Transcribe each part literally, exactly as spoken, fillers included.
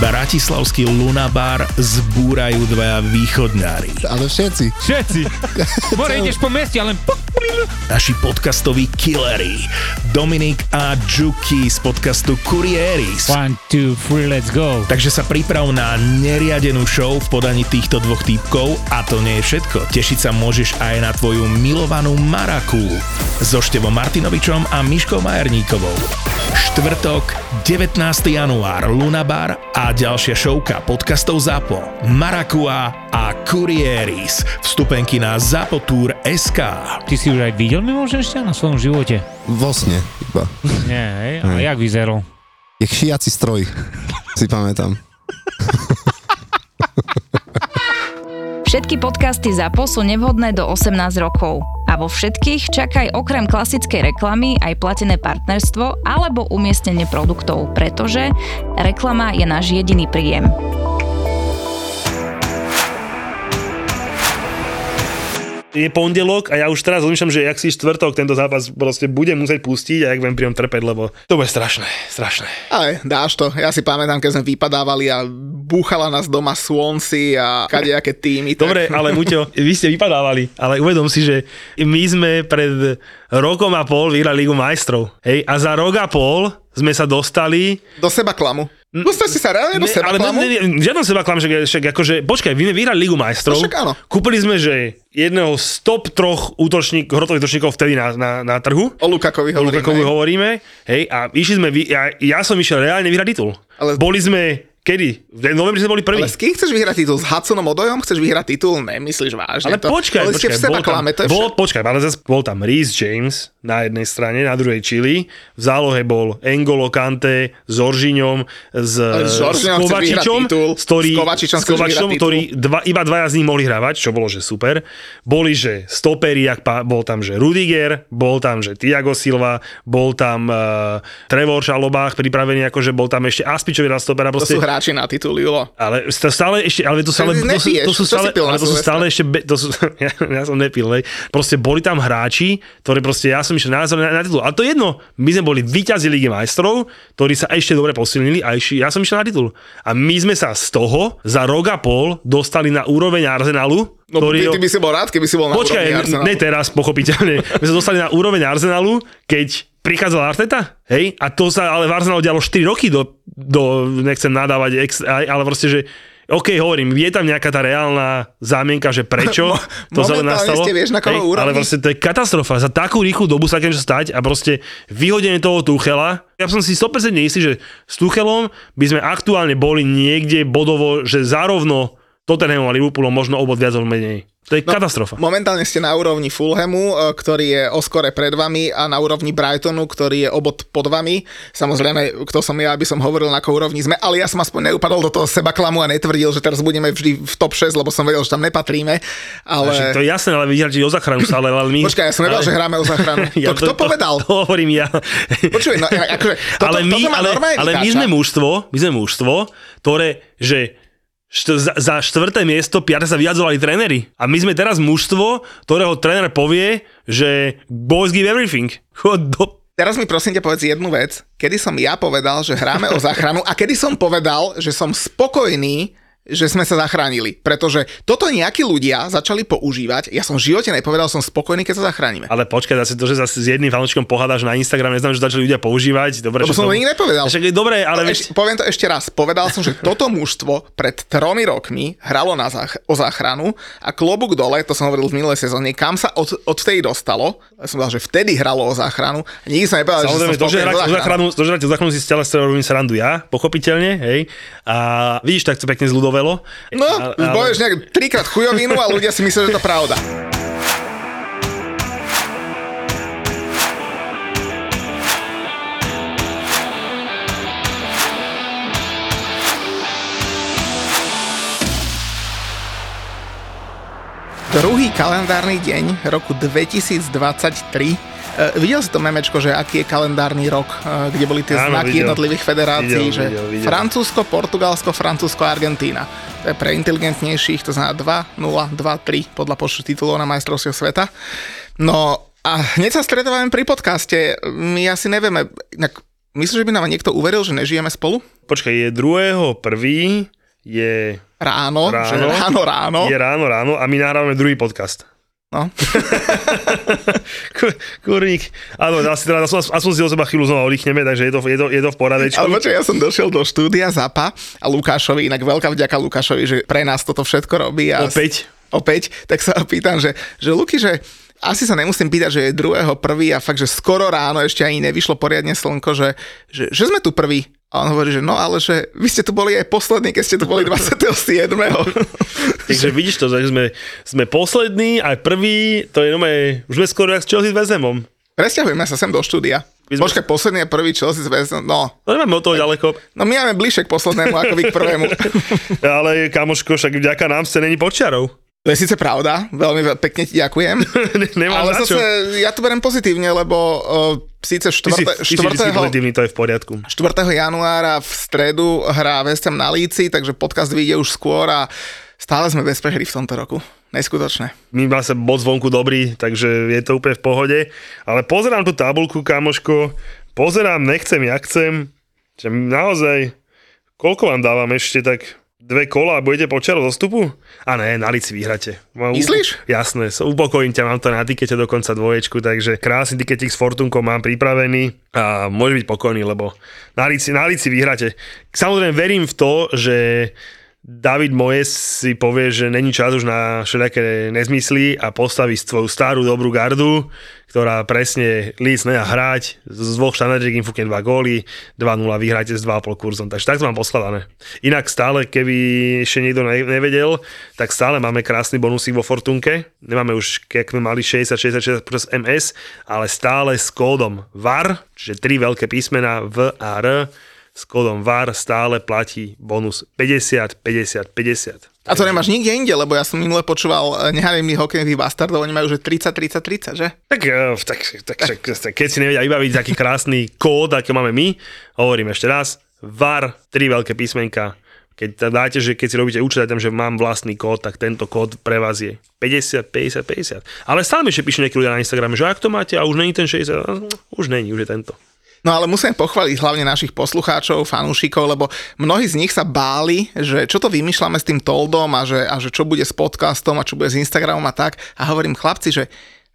Bratislavský Luna Bar zbúrajú dvaja východňári. Ale všetci. Všetci. More ideš po meste, ale... Naši podcastoví killeri. Dominik a Džuky z podcastu Kurier. One, two, three, let's go. Takže sa priprav na neriadenú show v podaní týchto dvoch týpkov a to nie je všetko. Tešiť sa môžeš aj na tvoju milovanú Maraku so Števom Martinovičom a Miškou Majerníkovou. Štvrtok, devätnásteho januára Luna Bar a ďalšia showka podcastov ZAPO, Marakua a Kurieris. Vstupenky na ZAPO Tour es ká. Ty si už aj videl mimoženšťa na svojom živote? Vlastne, iba. Nie, hej, a jak vyzeral? Jak šiaci stroj, si pamätám. Všetky podcasty ZAPO sú nevhodné do osemnásť rokov. A vo všetkých čakaj okrem klasickej reklamy aj platené partnerstvo alebo umiestnenie produktov, pretože reklama je náš jediný príjem. Je pondelok a ja už teraz rozmýšľam, že jak si štvrtok tento zápas proste budem musieť pustiť a jak budem pri ňom trpeť, lebo to bude strašné, strašné. Ale dáš to, ja si pamätám, keď sme vypadávali a búchala nás doma Swansea a kadejaké týmy. Tak... Dobre, ale Muťo, vy ste vypadávali, ale uvedom si, že my sme pred rokom a pol vyhrali Ligu majstrov, hej, a za rok a pol sme sa dostali... Do seba klamu. Dostali ste sa reálne do seba klamu? Žiadom seba klamu, však akože, počkaj, my sme vyhrali Ligu majstrov, kúpili sme, že... jedného z top troch útočník, hrotových útočníkov vtedy na, na, na trhu. O Lukakovi hovoríme. O Lukakovi hovoríme, hej, a išli sme, ja, ja som išiel reálne vyhrať titul. Ale... Boli sme, kedy? V novembri sme boli prví. Ale s kým chceš vyhrať titul? S Hudsonom Odojom chceš vyhrať titul? Nemyslíš vážne. Ale to... počkaj, ale počkaj, v seba bol klame, tam, bol, počkaj, ale zase bol tam Rhys James na jednej strane, na druhej Chile, v zálohe bol N'Golo Kanté s Jorginhom, s, s Kovačičom, ktorý, s Kovačičom, ktorý dva, iba dvaja z nich mohli hrávať, čo bolo, že super. Boli, že stoperi, jak pa, bol tam, že Rudiger, bol tam, že Thiago Silva, bol tam uh, Trevor Chalobah pripravený, akože bol tam ešte Aspičovi na stopera. Proste, to sú hráči na titul, Julo. Ale to stále ešte, ale to stále, to, sú, to sú stále, ale to sú stále ešte, to sú, ja, ja som nepil, nej. Proste boli tam hráči, ktorí proste ja myšiel názor na, na titul. Ale to je jedno. My sme boli víťazi Ligy majstrov, ktorí sa ešte dobre posilnili a ešte, ja som išiel na titul. A my sme sa z toho za rok a pol dostali na úroveň Arsenalu. No ktorý... ty, ty by si bol rád, keby si bol na Počkaj, úroveň Arsenalu. Počkaj, ne teraz, pochopiteľne. My sme dostali na úroveň Arsenalu, keď prichádzal Arteta, hej? A to sa ale v Arsenalu dialo štyri roky do, do nechcem nadávať, ex, ale proste, že OK, hovorím, je tam nejaká tá reálna zámienka, že prečo to zase nastalo. Ste, vieš, na koho úrovni. Ale vlastne to je katastrofa. Za takú rýchlu dobu sa keď môže stať a proste vyhodenie toho Tuchela. Ja som si sto percent istý, že s Tuchelom by sme aktuálne boli niekde bodovo, že zárovno Tottenhamu a Liverpoolom možno obod viac alebo menej. To je no, katastrofa. Momentálne ste na úrovni Fulhamu, ktorý je oskore pred vami a na úrovni Brightonu, ktorý je obod pod vami. Samozrejme, kto som ja, aby som hovoril, na akou úrovni sme, ale ja som aspoň neupadol do toho sebaklamu a netvrdil, že teraz budeme vždy v top šesť, lebo som vedel, že tam nepatríme. Ale... Až, to je jasné, ale vidíte, že o záchranu sa, ale my... Počkaj, ja som nevedel, ale... že hráme o záchranu. ja to kto to, povedal? To, to hovorím ja. Počuj, no akože... Toto, ale my, toto ale, ale my sme mužstvo, my sme mužstvo, ktoré, že... Št- za, za štvrté miesto, piate sa vyjadzovali tréneri. A my sme teraz mužstvo, ktorého tréner povie, že boys give everything. Chod do... Teraz mi prosím ťa povedz jednu vec. Kedy som ja povedal, že hráme o záchranu a kedy som povedal, že som spokojný, že sme sa zachránili. Pretože toto nejakí ľudia začali používať. Ja som v živote nepovedal, som spokojný, keď sa zachránime. Ale počkaj, zase to, že zase s jedným fanúčikom pohádaš na Instagram, neznám, že začali ľudia používať. Dobre, to som to nepovedal. Však, dobre, ale to, več... eš, poviem to ešte raz. Povedal som, že toto mužstvo pred tromi rokmi hralo na zách, o záchranu a klobúk dole, to som hovoril v minulej sezóne, kam sa od, od tej dostalo. Ja som povedal, že vtedy hralo o záchranu. A nikdy som nepovedal, samozrejme, že som spokojný o záchranu. To, že hrať o záchranu si stále robím srandu ja, pochopiteľne, hej. A vidíš, tak to pekne z ľudov veľo. No, ale, ale... boješ nejak trikrát chujovinu a ľudia si myslia, že to je pravda. Druhý kalendárny deň roku dvetisíctridsaťtri. Uh, videl si to memečko, že aký je kalendárny rok, uh, kde boli tie Áno, znaky videl. Jednotlivých federácií, videl, že videl, videl. Francúzsko, Portugalsko, Francúzsko, Argentína. To je pre inteligentnejších, to znamená dva, nula, dva, tri podľa počtu titulov na majstrovstve sveta. No a hneď sa stretávame pri podcaste. My asi nevieme, Myslíš, že by nám niekto uveril, že nežijeme spolu? Počkaj, je druhého prvý, je... Ráno, ráno, že ráno, ráno. Je ráno, ráno a my nahrávame druhý podcast. No. Kurník. Áno, asi teda, aspoň si o seba chvíľu znova oddychneme, takže je to, je to, je to v poradečku. Ale počkaj, ja som došiel do štúdia ZAPA a Lukášovi, inak veľká vďaka Lukášovi, že pre nás toto všetko robí. A opäť. Opäť, tak sa pýtam, že, že Luky, že... Asi sa nemusím pýtať, že je druhého prvý a fakt, že skoro ráno ešte ani nevyšlo poriadne slnko, že, že, že sme tu prví. A on hovorí, že no, ale že vy ste tu boli aj poslední, keď ste tu boli dvadsiateho siedmeho Takže vidíš to, že sme, sme poslední aj prví, to je nové, už sme skoro jak s Chelsea Vezemom. Presťahujeme sa sem do štúdia. Počkaj, posledný je prvý Chelsea Vezem, no. No nemáme od toho ďaleko. No my máme bližšie k poslednému ako vy k prvému. Ale kamoško, však vďaka nám ste není pod čiarou. To je síce pravda, veľmi pekne ti ďakujem, ale zase ja to beriem pozitívne, lebo uh, síce štvrtého. štvrtého. januára v stredu hrá West Ham na Líci, takže podcast vyjde už skôr a stále sme bez prehry v tomto roku. Neskutočné. My máme sa bod zvonku dobrý, takže je to úplne v pohode, ale pozerám tú tabuľku, kamoško, pozerám, nechcem, ja chcem, že naozaj, koľko vám dávam ešte tak... Dve kola a budete počiarov zostupu? A ne, na Líci vyhrate. Myslíš? Jasné, upokojím ťa, mám to na tikete dokonca dvoječku, takže krásny tiketík s Fortunkom mám pripravený a môže byť pokojný, lebo na Líci, na Líci vyhrate. Samozrejme verím v to, že David Moyes si povie, že není čas už na všelijaké nezmysly a postaví svoju starú dobrú gardu, ktorá presne Líc nedá hrať, z dvoch štandardík im fúkne dva góly, dva nula vyhráte s dva a pol kurzom, takže tak to mám poskladané. Inak stále, keby ešte niekto nevedel, tak stále máme krásny bonusík vo Fortunke, nemáme už, keď sme mali šesťdesiat šesťdesiatšesť plus em es, ale stále s kódom vé á er, čiže tri veľké písmena V A R, s kódom vé á er stále platí bonus päťdesiat päťdesiat päťdesiat. A to nemáš nikde inde, lebo ja som minule počúval nehanebných hokejových bastardov, oni majú že tridsať tridsať tridsať, že? Tak, tak, tak, tak, tak keď si nevedia vybaviť taký krásny kód, aký máme my, hovorím ešte raz, vé á er, tri veľké písmenka. Keď dáte, že keď si robíte účet, tam, že mám vlastný kód, tak tento kód pre vás je päťdesiat päťdesiat päťdesiat. Ale stále ešte píšu nejakí ľudia na Instagrame, že ak to máte a už není ten šesťdesiat, už není, už je tento. No ale musím pochváliť hlavne našich poslucháčov, fanúšikov, lebo mnohí z nich sa báli, že čo to vymýšľame s tým toldom a že, a že čo bude s podcastom a čo bude s Instagramom a tak. A hovorím chlapci, že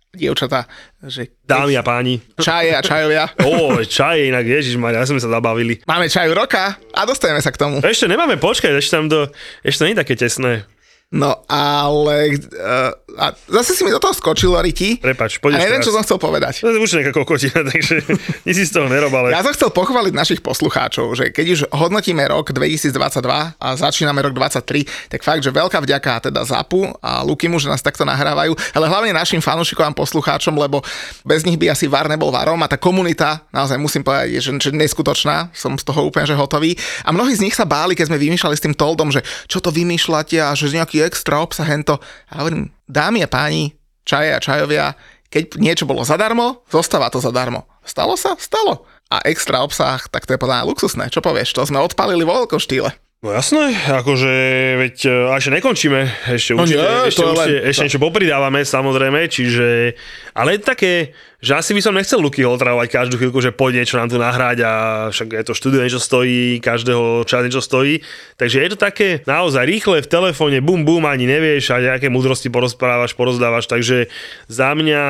dievčatá, že... Dámy a páni. Čaje a čajovia. Ó, čaje, inak ježišmar, ja sme sa zabavili. Máme čaju roka a dostaneme sa k tomu. Ešte nemáme, počkaj, ešte tam do... Ešte nie je také tesné. No ale... Uh, a zase si mi do toho skočilo, Riti. Prepač, poďme. A neviem, čo som chcel povedať. To je už nejaká kokotina, takže nie si z toho nerob, ale... Ja som chcel pochváliť našich poslucháčov, že keď už hodnotíme rok dvetisícdvadsaťdva a začíname rok dvadsaťtri, tak fakt, že veľká vďaka teda ZAPu a Lukimu, že nás takto nahrávajú, ale hlavne našim fanúšikom a poslucháčom, lebo bez nich by asi VAR nebol varom a tá komunita, naozaj musím povedať, je že neskutočná, som z toho úplne že hotový. A mnohí z nich sa báli, keď sme vymýšľali s tým toldom, že čo to vymýšľate a že nejaký extra obsah, hento. A hovorím, dámy a páni, čaje a čajovia, keď niečo bolo zadarmo, zostáva to zadarmo. Stalo sa? Stalo. A extra obsah, tak to je podľa mňa luxusné. Čo povieš? To sme odpalili vo veľkom štýle. No jasné, akože, veď, a ešte nekončíme. Ešte no určite, nie, ešte, určite, len, ešte niečo popridávame, samozrejme, čiže, ale je také, že asi by som nechcel Lukyho otravovať každú chvíľku, že poď niečo nám tu nahrať a však je to štúdio, niečo stojí, každého čas niečo stojí. Takže je to také naozaj rýchle v telefóne, bum, bum, ani nevieš a nejaké múdrosti porozprávaš, porozdávaš, takže za mňa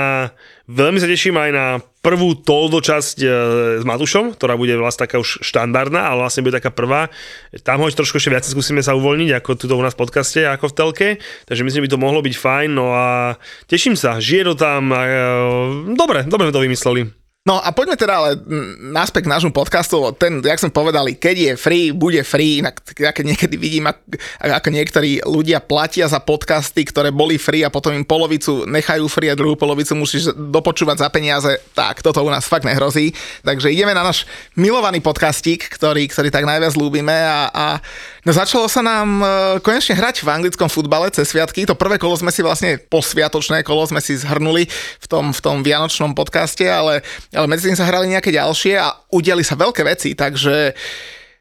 veľmi sa teším aj na prvú toldo časť s Matúšom, ktorá bude vlastne taká už štandardná, ale vlastne bude taká prvá. Tam hoď trošku ešte viac skúsime sa uvoľniť, ako tuto u nás v podcaste, ako v telke, takže myslím, že by to mohlo byť fajn, no a teším sa, žije to tam, dobre, dobre sme to vymysleli. No a poďme teda ale naspäť k nášmu podcastu, ten, jak som povedali, keď je free, bude free, inak ja keď niekedy vidím, ako niektorí ľudia platia za podcasty, ktoré boli free a potom im polovicu nechajú free a druhú polovicu musíš dopočúvať za peniaze, tak toto u nás fakt nehrozí. Takže ideme na náš milovaný podcastík, ktorý, ktorý tak najviac ľúbime a, a no začalo sa nám konečne hrať v anglickom futbale cez sviatky, to prvé kolo sme si vlastne posviatočné kolo sme si zhrnuli v tom, v tom vianočnom podcaste, ale... ale medzi tým sa hrali nejaké ďalšie a udiali sa veľké veci, takže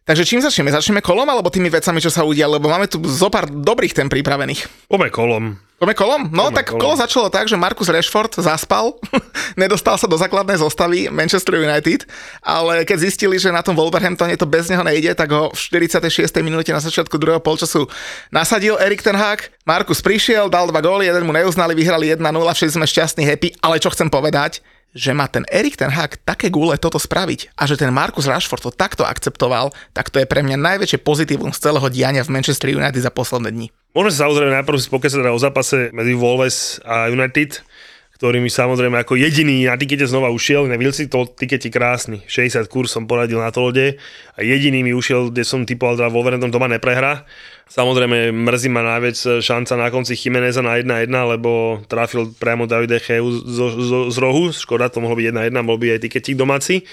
Takže čím začneme? Začneme kolom alebo tými vecami, čo sa udialo, lebo máme tu zopár dobrých tém pripravených. Poďme kolom. Poďme kolom? No Poďme tak kolom. Kolo začalo tak, že Marcus Rashford zaspal, nedostal sa do základnej zostavy Manchester United, ale keď zistili, že na tom Wolverhamptone to bez neho nejde, tak ho v štyridsiatej šiestej minúte na začiatku druhého polčasu nasadil Erik ten Hag. Marcus prišiel, dal dva góly, jeden mu neuznali, vyhrali jedna nula, všetci sme šťastní, happy, ale čo chcem povedať, že má ten Erik ten Hag také gule toto spraviť a že ten Marcus Rashford to takto akceptoval, tak to je pre mňa najväčšie pozitívum z celého diania v Manchester United za posledné dni. Môžeme sa samozrejme najprv spokesať o zápase medzi Wolves a United, ktorými samozrejme ako jediný na tikete znova ušiel, nevidel si to tiketi krásny, šesťdesiat kur som poradil na tolode a jediný mi ušiel, kde som typoval, teda Wolverhampton doma neprehra. Samozrejme mrzí ma najväčšia šanca na konci Jimeneza na jedna jedna, lebo trafil priamo Davide Cheu z, z, z, z rohu, škoda, to mohlo byť jedna jedna, bol by aj tiketík domáci.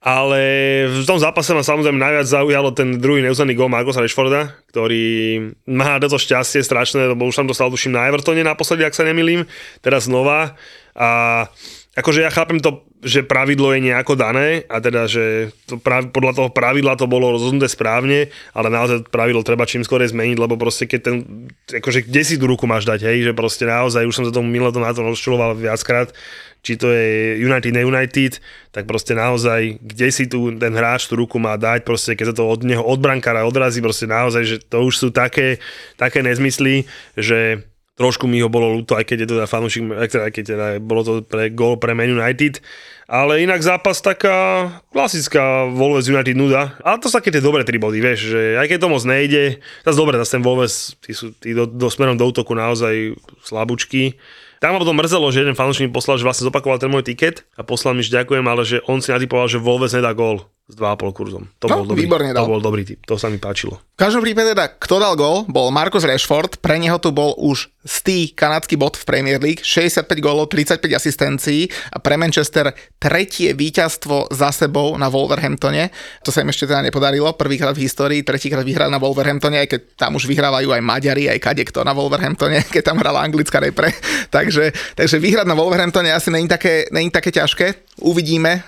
Ale v tom zápase ma samozrejme najviac zaujalo ten druhý neuznaný gól Marcusa Rashforda, ktorý má toto šťastie strašné, lebo už tam dostal tuším na Evertone naposledy, ak sa nemýlim, teraz znova. A akože ja chápem to, že pravidlo je nejako dané a teda, že to prav, podľa toho pravidla to bolo rozhodnuté správne, ale naozaj pravidlo treba čím skôr zmeniť, lebo proste keď ten, akože kde si tú ruku máš dať, hej, že proste naozaj, už som sa tomu minulé to na to rozčuloval viackrát, či to je United, ne United, tak proste naozaj, kde si tu ten hráč tú ruku má dať, proste keď sa to od neho od brankára odrazí, proste naozaj, že to už sú také, také nezmysly, že trošku mi ho bolo ľúto, aj keď je to teda fanúšik, aj keď teda bolo to pre gól pre Man United, ale inak zápas taká klasická Wolves United nuda, ale to sú také tie dobré tri body, vieš, že aj keď to moc nejde, zase dobre, zase ten Wolves, tí sú tí do, do smerom do útoku naozaj slabúčky. Tam ma potom mrzelo, že jeden fanúčný poslal, že vlastne zopakoval ten môj tiket a poslal mi, že ďakujem, ale že on si natipoval, že Wolves nedá gól s dva a pol kurzom. To, no, bol dobrý, to bol dobrý tip, to sa mi páčilo. V každom prípade teda, kto dal gól, bol Marcus Rashford, pre neho tu bol už stý kanadský bod v Premier League, šesťdesiatpäť gólov, tridsaťpäť asistencií a pre Manchester tretie víťazstvo za sebou na Wolverhamptone. To sa im ešte teda nepodarilo, prvýkrát v histórii, tretíkrát vyhrali na Wolverhamptone, aj keď tam už vyhrávajú aj Maďari, aj kadekto na Wolverhamptone, keď tam hrala anglická repre. Takže, takže vyhrať na Wolverhamptone asi není také, není také ťažké. Uvidíme,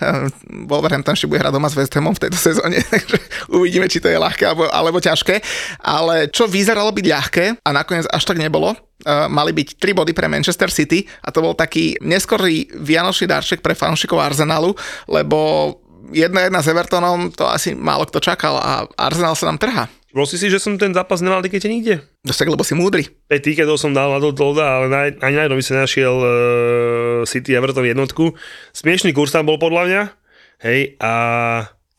Wolverhampton ešte bude hrať doma s West Hamom v tejto sezóne, takže uvidíme, či to je ľahké alebo, alebo ťažké. Ale čo vyzeralo byť ľahké a nakoniec až tak nebolo, Uh, mali byť tri body pre Manchester City a to bol taký neskorý vianočný darček pre fanúšikov Arsenalu, lebo jedna jedna s Evertonom to asi málo kto čakal a Arsenal sa nám trhá. Bol si si, že som ten zápas nemal tikete nikde? Dostak, lebo si múdry. päť tiketov som dal na to tolda, ale na, ani na jednom by sa našiel uh, City Everton jednotku. Smiešný kurz tam bol podľa mňa, hej, a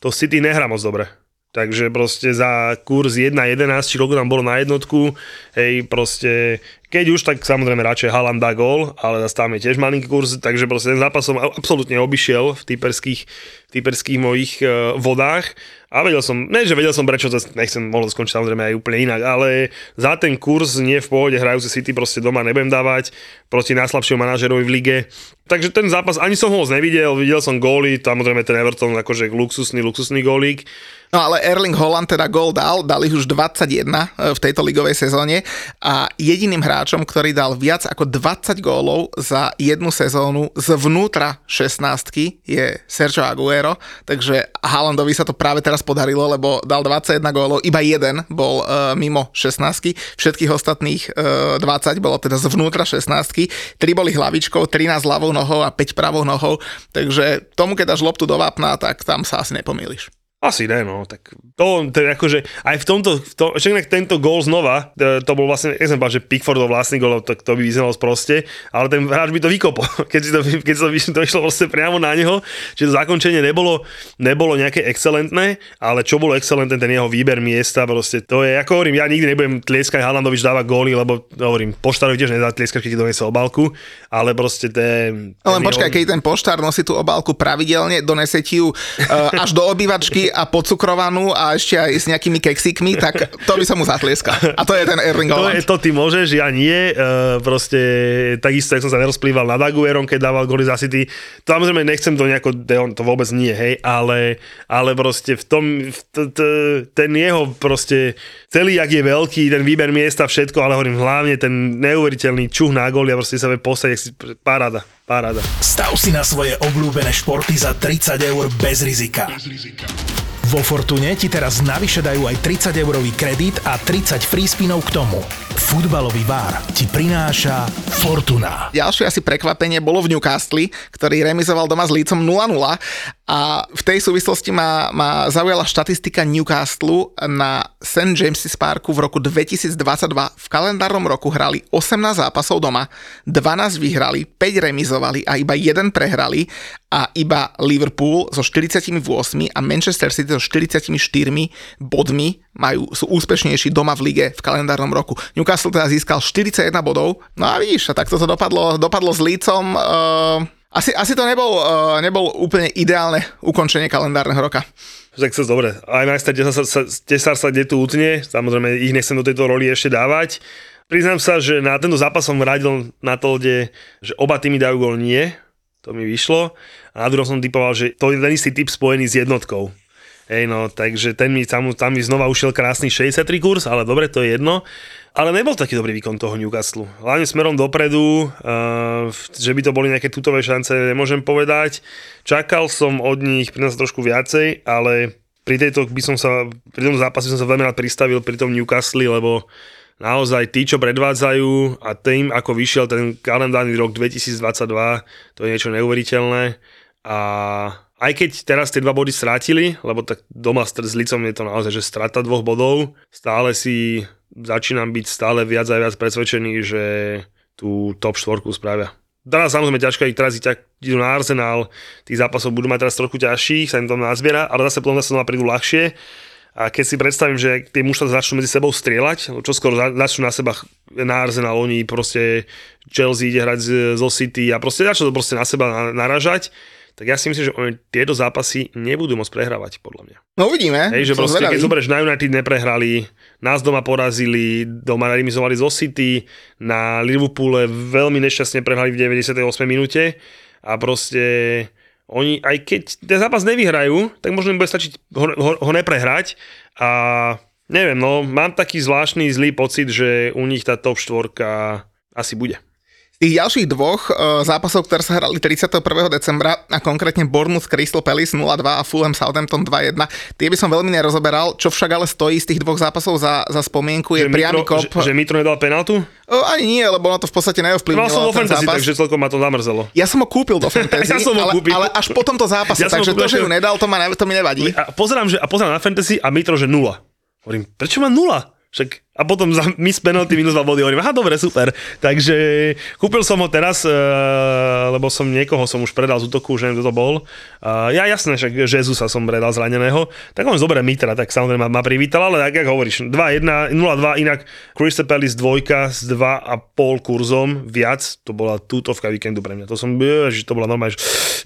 to City nehrá moc dobre. Takže proste za kurz jedna jedenásť, či koľko tam bolo na jednotku, hej, proste, keď už, tak samozrejme radšej Haaland dá gól, ale zase tam je tiež malinký kurz, takže proste ten zápas som absolútne obišiel v typerských, v typerských mojich uh, vodách a vedel som, ne, že vedel som prečo, nechcem, mohol to skončiť samozrejme aj úplne inak, ale za ten kurz nie v pohode, hrajú sa City, proste doma nebudem dávať proti najslabšiemu manažerovi v lige. Takže ten zápas ani som ho moc nevidel, videl som góly, samozrejme ten Everton akože luxusný, luxusný gólík. No ale Erling Haaland teda gól dal, dal ich už dvadsaťjeden v tejto ligovej sezóne a jediným hráčom, ktorý dal viac ako dvadsať gólov za jednu sezónu zvnútra šestnástky je Sergio Aguero, takže Haalandovi sa to práve teraz podarilo, lebo dal dvadsaťjeden gólov, iba jeden bol e, mimo šestnástky, všetkých ostatných e, dvadsať bolo teda zvnútra šestnástky, tri boli hlavičkou, trinásť ľavou nohou a päť pravou nohou, takže tomu, keď dáš loptu do vápna, tak tam sa asi nepomýliš. Asi ne, no, tak to, to akože aj v tomto, v tom, však tento gól znova, to, to bol vlastne, ja som pán, že Pickfordov vlastný gól, to, to by vyznalo proste, ale ten hráč by to vykopol, keď si to, keď si to išlo proste priamo na neho, čiže to zakončenie nebolo, nebolo nejaké excelentné, ale čo bolo excelentné, ten jeho výber miesta, proste to je, ako hovorím, ja nikdy nebudem tlieskať Haalandovi, že dáva góly, lebo hovorím, poštárovi tiež nedá tlieskať, keď ti donesie obálku, ale proste ten... ten ale počkaj, jeho... keď ten poštár nosí tú obálku pravidelne, donesie ti ju uh, až do obývačky a podcukrovanú a ešte aj s nejakými keksíkmi, tak to by sa mu zatlieskal. A to je ten Erling Haaland. To je to, ty môžeš, ja nie. E, proste takisto, jak som sa nerozplýval nad Aguerom, keď dával góly za City. To samozrejme nechcem to nejako, to vôbec nie, hej, ale, ale proste v tom, v t- t- ten jeho proste celý, jak je veľký, ten výber miesta, všetko, ale hovorím hlavne ten neuveriteľný čuh na góly a proste sa vie postať, jak si, paráda. Paráda. Stav si na svoje obľúbené športy za tridsať eur bez rizika. Bez rizika. Vo Fortune ti teraz navyše dajú aj tridsať eurový kredit a tridsať freespinov k tomu. Futbalový bar ti prináša Fortuna. Ďalšie asi prekvapenie bolo v Newcastle, ktorý remizoval doma s Leedsom nula nula a v tej súvislosti ma, ma zaujala štatistika Newcastle na Saint James's Parku v roku dvetisícdvadsaťdva. V kalendárnom roku hrali osemnásť zápasov doma, dvanásť vyhrali, päť remizovali a iba jeden prehrali a iba Liverpool so štyridsaťosem a Manchester City so štyridsaťštyri bodmi majú, sú úspešnejší doma v lige v kalendárnom roku. Newcastle teda získal štyridsaťjeden bodov. No a vidíš, a takto to dopadlo, dopadlo s Leedsom. Uh, asi, asi to nebol, uh, nebol úplne ideálne ukončenie kalendárneho roka. Tak sa dobre. Aj majster Tesar sa kde tu utne. Samozrejme, ich nechcem do tejto roli ešte dávať. Priznám sa, že na tento zápas som radil na to, kde, že oba týmy dajú gól nie. To mi vyšlo. A na druhom som typoval, že to je ten istý typ spojený s jednotkou. Ej no, takže ten mi, tam, tam mi znova ušiel krásny šesťdesiattri kurz, ale dobre, to je jedno. Ale nebol taký dobrý výkon toho Newcastle. Hlavne smerom dopredu, uh, že by to boli nejaké tutové šance, nemôžem povedať. Čakal som od nich, prináša trošku viacej, ale pri tejto by som sa, pri tom zápase som sa veľmi rád pristavil pri tom Newcastle, lebo naozaj tí, čo predvádzajú a tým, ako vyšiel ten kalendárny rok dvetisícdvadsaťdva, to je niečo neuveriteľné. A aj keď teraz tie dva body strátili, lebo tak doma s Leedsom je to naozaj, že strata dvoch bodov, stále si začínam byť stále viac a viac presvedčený, že tú top štvorku spravia. Teraz samozrejme ťažko, ich teraz idú na Arsenal, tých zápasov budú mať teraz trochu ťažších, sa im tam nazbiera, ale zase potom sa prídu ľahšie. A keď si predstavím, že tie mužstva začnú medzi sebou strieľať, čo skoro začnú na seba na Arsenal, oni proste Chelsea ide hrať zo City a proste začnú to proste na seba naražať, tak ja si myslím, že oni tieto zápasy nebudú môcť prehrávať, podľa mňa. No uvidíme. Hej, že proste, keď zoberieš, na United neprehrali, nás doma porazili, doma remizovali zo City, na Liverpoole veľmi nešťastne prehrali v deväťdesiatej ôsmej minúte a proste oni, aj keď ten zápas nevyhrajú, tak možno im bude stačiť ho, ho, ho neprehrať a neviem, no mám taký zvláštny zlý pocit, že u nich tá top štvorka asi bude. Tých ďalších dvoch e, zápasov, ktoré sa hrali tridsiateho prvého decembra, a konkrétne Bournemouth Crystal Palace nula dva a Fulham Southampton dva jeden, tie by som veľmi nerozoberal, čo však ale stojí z tých dvoch zápasov za, za spomienku, je že priamy Mitro, kop. Že, že Mitro nedal penaltu? E, ani nie, lebo ono to v podstate neovplyvnilo. Ja som vo fantasy, takže celkom ma to zamrzelo. Ja som ho kúpil do fantasy, ja ale, ale až po tomto zápase, ja takže to, že ju nedal, to, ma, to mi nevadí. A pozerám, že, a pozerám na fantasy a Mitro, že nula. Hovorím, prečo má nula? Však, a potom za mis penalty minus dva body, hovorím, aha, dobre, super. Takže kúpil som ho teraz, lebo som niekoho som už predal z útoku, že neviem, kto to bol. Ja jasné, že Jezusa som predal zraneného, tak on zoberie Mitra, tak samozrejme ma privítal, ale tak, jak hovoríš, dva jeden, nula dva, inak Crystal Palace dvojka s dva a pol kurzom viac, to bola tutovka víkendu pre mňa, to som, že to bola normálne,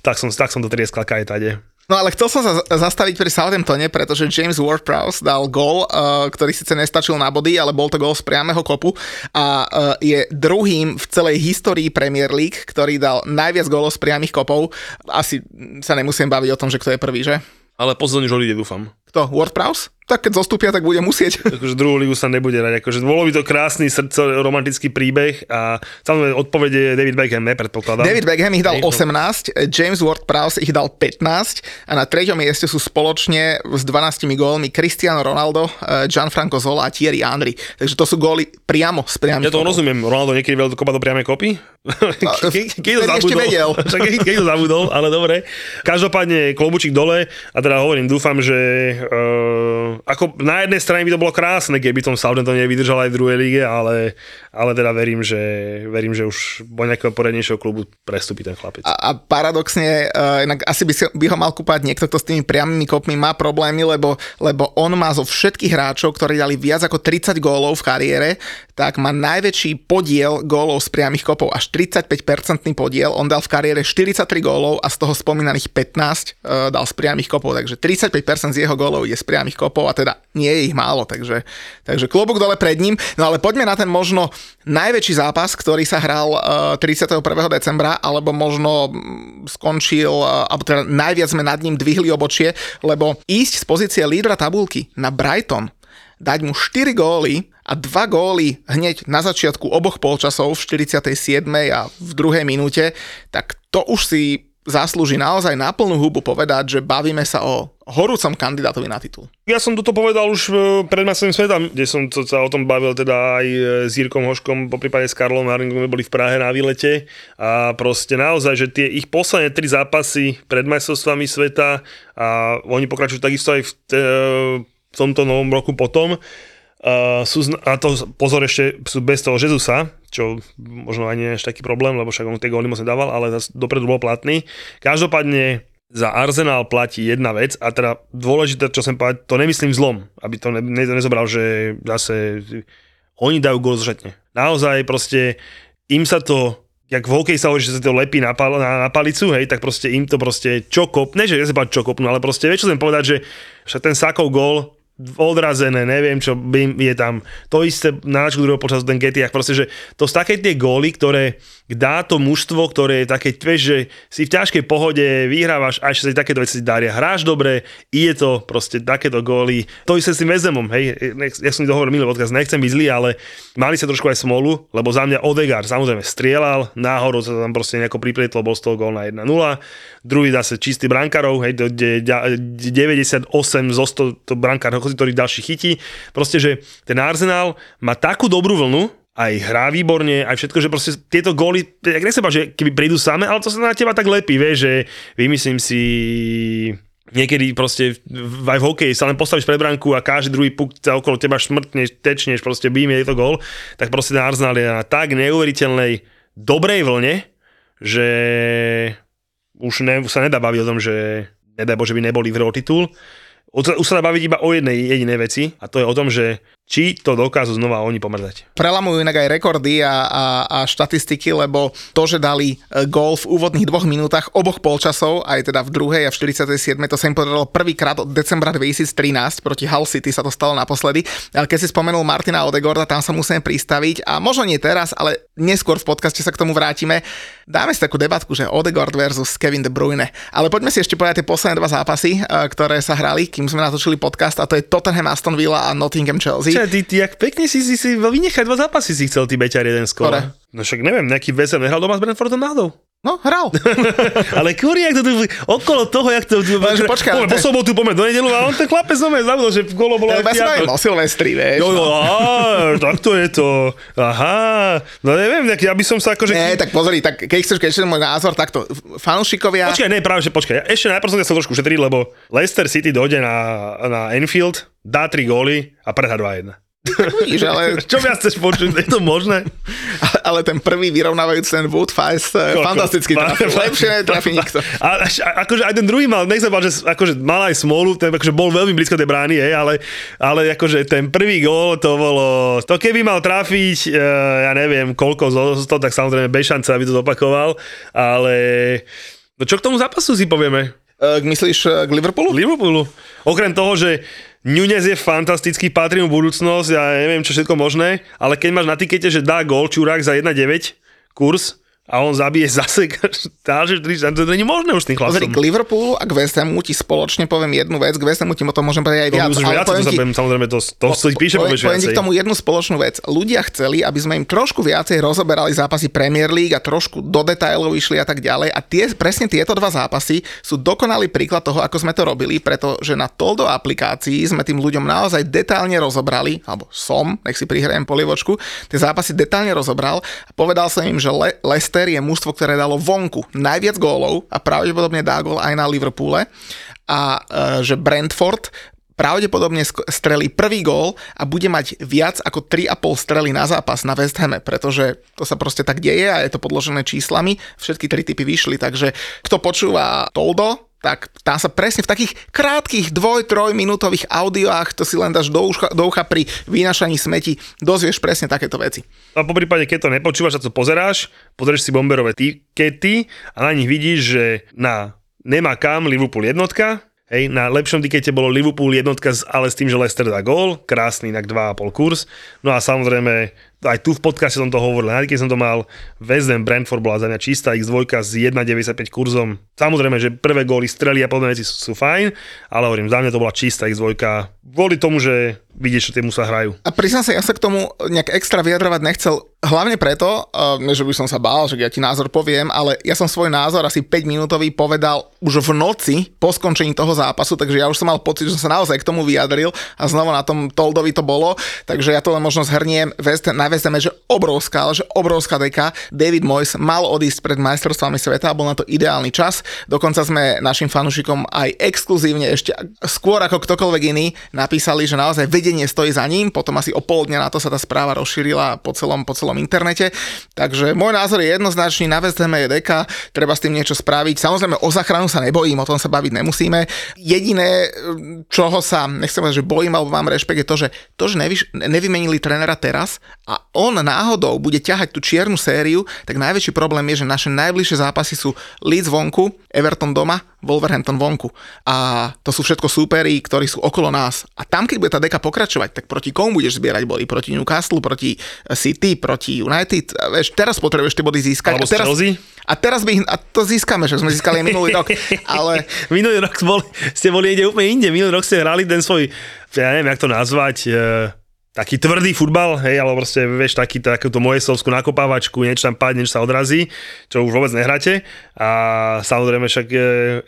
tak som, tak som to trieskal, kaj tade. No ale chcel som sa zastaviť pri Southamptone, pretože James Ward-Prowse dal gól, ktorý síce nestačil na body, ale bol to gól z priameho kopu a je druhým v celej histórii Premier League, ktorý dal najviac gólov z priamých kopov. Asi sa nemusím baviť o tom, že kto je prvý, že? Ale pozorne žol ide, dúfam. Kto? Ward-Prowse? Tak keď zostúpia, tak bude musieť. Takže druhú ligu sa nebude rať. Akože bolo by to krásny srdco, romantický príbeh a samozrejme odpovede David Beckham, nepredpokladám. David Beckham ich dal osemnásť, James Ward-Prowse ich dal pätnásť a na treťom mieste sú spoločne s dvanástimi gólmi Cristiano Ronaldo, Gianfranco Zola a Thierry Henry. Takže to sú góly priamo z priamých. Ja to rozumiem. Ronaldo niekedy veľa kopa do priamej kopy? No, keď ke, ke ešte vedel. Keď ke to zabudol, ale dobre. Každopádne klobučík dole a teda hovorím, dúfam, že uh, ako na jednej strane by to bolo krásne, keby tom Southampton nevydržal aj v druhej lige, ale, ale teda verím, že verím, že už po nejakého poradnejšieho klubu prestúpi ten chlapec. A, a paradoxne, uh, inak asi by, si, by ho mal kúpať niekto, kto s tými priamými kopmi má problémy, lebo, lebo on má zo všetkých hráčov, ktorí dali viac ako tridsať gólov v kariére, tak má najväčší podiel gólov z priamých kopov, až tridsaťpäť percent podiel. On dal v kariére štyridsaťtri gólov a z toho spomínaných pätnásť uh, dal z priamých kopov, takže tridsaťpäť percent z jeho gólov ide z priamých kopov a teda nie je ich málo, takže, takže klobúk dole pred ním. No ale poďme na ten možno najväčší zápas, ktorý sa hral uh, tridsiateho prvého decembra, alebo možno skončil, uh, alebo teda najviac sme nad ním dvihli obočie, lebo ísť z pozície lídra tabulky na Brighton, dať mu štyri góly a dva góly hneď na začiatku oboch polčasov v štyridsiatej siedmej a v druhej minúte, tak to už si zaslúži naozaj na plnú hubu povedať, že bavíme sa o horúcom kandidátovi na titul. Ja som toto povedal už pred majstrovstvami sveta, kde som to, sa o tom bavil teda aj s Jirkom Hoškom, poprípade s Karlom Haringom, boli v Prahe na výlete a proste naozaj, že tie ich posledné tri zápasy pred majstrovstvami sveta a oni pokračujú takisto aj v, te, v tomto novom roku potom. Uh, sú, a to pozor ešte sú bez toho Jezusa, čo možno aj nie je taký problém, lebo však on tie góly moc nedával, ale zase dopredu bol platný. Každopádne za Arsenal platí jedna vec a teda dôležité, čo som povedal, to nemyslím zlom, aby to ne, ne, nezobral, že zase oni dajú gól zřetne. Naozaj proste im sa to, jak v hokeji sa hovorí, že sa to lepí na, pal, na, na palicu, hej, tak proste im to proste čo kopne, že nezapáť čo kopnú, ale proste vieš, čo chcem povedať, že však ten Sakov gól odrazené, neviem čo je tam. To isté na načku druhého počasu ten Getiach, proste, že to sú také tie góly, ktoré dá to mužstvo, ktoré je také, vieš, že si v ťažkej pohode vyhrávaš, až sa takéto veci daria. Hráš dobre, ide to proste takéto góly. To isté s tým Vezemom, hej, ja som dohovoril minulý odkaz, nechcem byť zlý, ale mali sa trošku aj smolu, lebo za mňa Odegaard samozrejme strieľal, náhodou sa tam proste nejako priplietlo, bol z toho gól na jedna nula. Druhý zase čistý brankárov, hej, deväťdesiatosem zo sto to brankárov, ktorý ďalší chytí. Proste, že ten Arsenal má takú dobrú vlnu, aj hrá výborne, aj všetko, že proste tieto góly, ja neseba, že keby prídu same, ale to sa na teba tak lepí, vieš, že vymyslím si, niekedy proste aj v hokeji sa len postavíš pred bránku a každý druhý puk sa okolo teba šmrtneš, tečneš, proste bím, je to gól, tak proste ten Arsenal je na tak neuveriteľnej dobrej vlne, že už ne, sa nedá baviť o tom, že nedaj Bože by neboli v hre o titul. Už sa dá baviť iba o jednej jedinej veci a to je o tom, že či to dokážu znova oni pomrzať. Prelamujú inak aj rekordy a, a, a štatistiky, lebo to, že dali gól v úvodných dvoch minútach oboch polčasov, aj teda v druhej a v štyridsiatej siedmej to sa im podarilo prvýkrát od decembra dvetisíctrinásť, proti Hull City sa to stalo naposledy, ale keď si spomenul Martina Odegaarda, tam sa musíme pristaviť a možno nie teraz, ale neskôr v podcaste sa k tomu vrátime. Dáme si takú debatku, že Odegaard versus Kevin De Bruyne, ale poďme si ešte povedať tie posledné dva zápasy, ktoré sa hrali, kým sme natočili podcast, a to je Tottenham Aston Villa a Nottingham Chelsea. Ča, ty, ty, jak pekne si si, si vynechať dva zápasy si chcel, ty beťar jeden skôr. No však neviem, nejaký Vezem nehral doma s Brentfordom náhodou. No, hral. Ale Kurier, to tu okolo toho, jak to... Lenže počkaj. Poďme po sobotu, poďme do nedelu a on ten chlapec znamená, znamená, že golo bolo... Ja som aj mal Silvestri, vieš. Jo, jo, áá, tak to je to. Aha, no neviem, ja by som sa akože... Ne, tak pozri, tak keď chceš, keď ešte môj názor, takto, fanúšikovia... Počkaj, ne, práve, že počkaj, ešte najprv som ja sa trošku šetril, lebo Leicester City dojde na, na Anfield, dá tri góly a prehrá dva jedna. Tak vidíš, ale... Čo viac chceš počuť? Je to možné? Ale ten prvý vyrovnávajúci ten Woodfeist fantasticky trafil. Lepšie netrafí nikto. A, a, akože aj ten druhý mal, nech sa báť, že akože mal aj smolu, ten akože bol veľmi blízko tej brány, hej, ale, ale akože ten prvý gól to bolo... To keby mal trafiť, ja neviem koľko z toho, tak samozrejme bez šance, aby to zopakoval, ale... No čo k tomu zápasu si povieme? E, myslíš k Liverpoolu? Liverpoolu. Okrem toho, že Nunez je fantastický, patrí mu budúcnosť, ja neviem čo všetko možné, ale keď máš na tikete, že dá gól Čurák za jedna deväť kurz a on zabije zase dáže tri, to nie je možné už s tým chlasom. K Liverpoolu a k West Hamu ti spoločne poviem jednu vec, k West Hamu ti o tom môžem povedať aj viac. To musíš viac, to sa poviem, samozrejme to, to po, si píše, povieš viacej. Poviem ti k tomu jednu spoločnú vec. Ľudia chceli, aby sme im trošku viacej rozoberali zápasy Premier League a trošku do detailov išli a tak ďalej a tie, presne tieto dva zápasy sú dokonalý príklad toho, ako sme to robili, pretože na Toldo aplikácii sme tým ľuďom naozaj detailne rozobrali, alebo som, nech si prihrajem polievočku, tie zápasy detailne rozobral a povedal som im, že Le- Leicester je mužstvo, ktoré dalo vonku najviac gólov a pravdepodobne dá gól aj na Liverpoole a e, že Brentford pravdepodobne strelí prvý gól a bude mať viac ako tri a pol strely na zápas na West Hame, pretože to sa proste tak deje a je to podložené číslami. Všetky tri typy vyšli, takže kto počúva Toldo, tak tam sa presne v takých krátkých dvoj až troj minútových audiách, to si len dáš do ucha, do ucha pri vynášaní smeti, dozvieš presne takéto veci. A po prípade, keď to nepočúvaš a to pozeráš, pozrieš si bomberové tikety a na nich vidíš, že na nemá kam Liverpool jednotka, hej, na lepšom tikete bolo Liverpool jednotka, ale s tým, že Leicester dá gól, krásny, inak dva a pol kurz, no a samozrejme aj tu v podcaste som to hovoril, aj keď som to mal, West Ham Brentford bola za mňa čistá iks dva s jedna deväťdesiatpäť kurzom. Samozrejme, že prvé góly strely a podobné veci sú, sú fajn, ale hovorím, za mňa to bola čistá iks dva kvôli tomu, že vidíš, čo tie musia hrajú. A priznám sa, ja sa k tomu nejak extra vyjadrovať nechcel, Hlavne preto, že by som sa bál, že ja ti názor poviem, ale ja som svoj názor asi päťminútový povedal už v noci po skončení toho zápasu, takže ja už som mal pocit, že som sa naozaj k tomu vyjadril a znova na tom Toldovi to bolo, takže ja to len možno zhrniem. West, na West Ham je, že obrovská, ale že obrovská deka. David Moyes mal odísť pred majstrovstvami sveta a bol na to ideálny čas. Dokonca sme našim fanúšikom aj exkluzívne ešte skôr ako ktokoľvek iný napísali, že naozaj vedenie stojí za ním. Potom asi o pol dňa na to sa tá správa rozšírila po celom po celom internete. Takže môj názor je jednoznačný, na West Ham je deka, treba s tým niečo spraviť. Samozrejme o záchranu sa nebojím, o tom sa baviť nemusíme. Jediné, čoho sa nechcem povedať, že bojím alebo mám rešpekt, je to, že to, že nevyš, nevymenili trénera teraz a on náhodou bude ťahať tú čiernu sériu, tak najväčší problém je, že naše najbližšie zápasy sú Leeds vonku, Everton doma, Wolverhampton vonku. A to sú všetko súperi, ktorí sú okolo nás. A tam, keď bude tá deka pokračovať, tak proti komu budeš zbierať body? Proti Newcastle, proti City, proti United? A vieš, teraz potrebuješ tie body získať. Alebo a teraz, a teraz by ich, a to získame, že sme získali minulý rok. Ale... minulý rok bol, ste boli ide úplne inde. Minulý rok ste hrali ten svoj, ja neviem, jak to nazvať... E... taký tvrdý futbal, hej, alebo proste, vieš, taký, takúto mojsovskú nakopávačku, niečo tam páde, niečo sa odrazí, čo už vôbec nehráte. A samozrejme však e,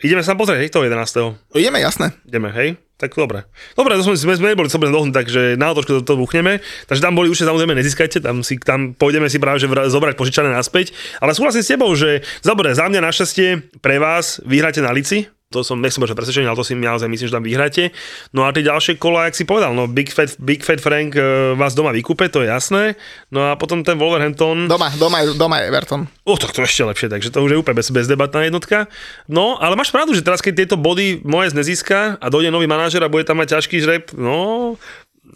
ideme sa pozrieť, hej, toho jedenásteho. Ideme, jasné. Ideme, hej, tak dobre. Dobre, to sme, sme, sme boli dobre dohnutí, takže na otočku to, to buchneme. Takže tam boli už, samozrejme, nezískajte, tam, si, tam pôjdeme si práve že vra, zobrať požičané naspäť. Ale súhlasím s tebou, že dobre, za mňa našťastie pre vás vyhráte na Lici. To som nechcem možno presvedčený, ale to si naozaj myslím, že tam vyhráte. No a tie ďalšie kola, jak si povedal, no Big Fat, Big Fat Frank e, vás doma vykúpe, to je jasné. No a potom ten Wolverhampton... Doma, doma, doma je Everton. O, tak to je ešte lepšie, takže to už je úplne bez, bezdebatná jednotka. No, ale máš pravdu, že teraz, keď tieto body moje nezíska a dojde nový manažer a bude tam mať ťažký žreb, no,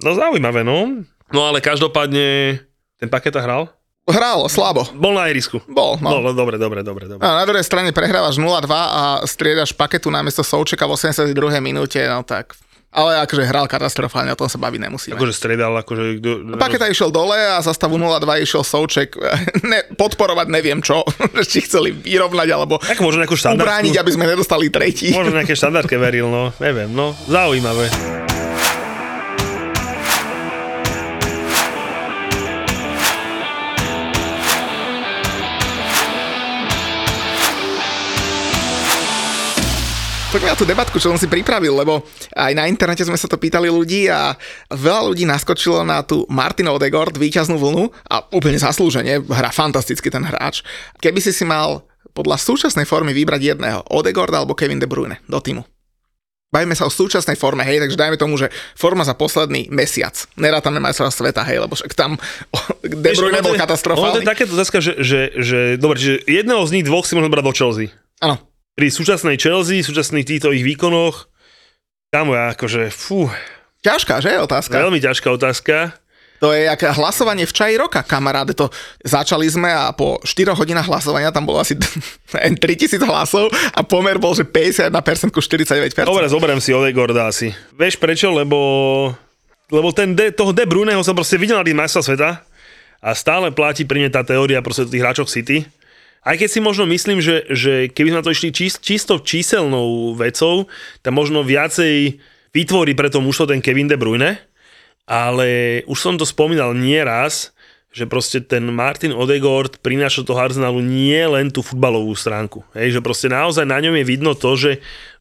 no zaujímavé, no. No ale každopádne, ten Paketa hral? Hral, slabo. Bol na ihrisku. Bol, no. Bol, dobre, dobre, dobre. dobre. A na druhej strane prehrávaš nula dva a striedaš Paketu namiesto Součeka v osemdesiatej druhej minúte, no tak... Ale akože hral katastrofálne, o tom sa baviť nemusíme. Akože striedal, akože... Paketa išiel dole a za stavu nula dva išiel Souček. Ne, podporovať neviem čo, či chceli vyrovnať, alebo tak možno nejakú štandardku... ubrániť, aby sme nedostali tretí. Možno nejaké štandardke veril, no, neviem, no, zaujímavé. Poďme na tú debatku, čo som si pripravil, lebo aj na internete sme sa to pýtali ľudí a veľa ľudí naskočilo na tú Martin Odegaard víťaznú vlnu a úplne zaslúžene, hrá fantasticky ten hráč. Keby si si mal podľa súčasnej formy vybrať jedného, Odegaard alebo Kevin De Bruyne do týmu? Bavíme sa o súčasnej forme, hej, takže dajme tomu, že forma za posledný mesiac. Nerátame majstrovstvá sveta, hej, lebo však tam De Bruyne bol katastrofálny. No to je takéto záska, že, že, že dobre, že jedného z nich dvoch si môžeme brať do Chelsea. Áno. Pri súčasnej Chelsea, súčasných týchto ich výkonoch, tam je akože, fú. Ťažká, že, otázka? Veľmi ťažká otázka. To je jak hlasovanie v čaji roka, kamaráde. To začali sme a po štyroch hodinách hlasovania tam bolo asi tritisíc hlasov a pomer bol, že päťdesiatjeden percent ku štyridsaťdeväť percent. Dobre, zoberiem si Odegaarda asi. Vieš prečo? Lebo, lebo ten de, toho De Bruyneho som proste videl na tým majstra sveta a stále platí pri mne tá teória proste tých hráčov City. Aj keď si možno myslím, že, že keby sme na to išli čist, čisto číselnou vecou, tam možno viacej vytvorí pre to mužstvo ten Kevin De Bruyne, ale už som to spomínal nieraz, že proste ten Martin Odegaard prináša toho Arsenalu nie len tú futbalovú stránku. Hej, že proste naozaj na ňom je vidno to, že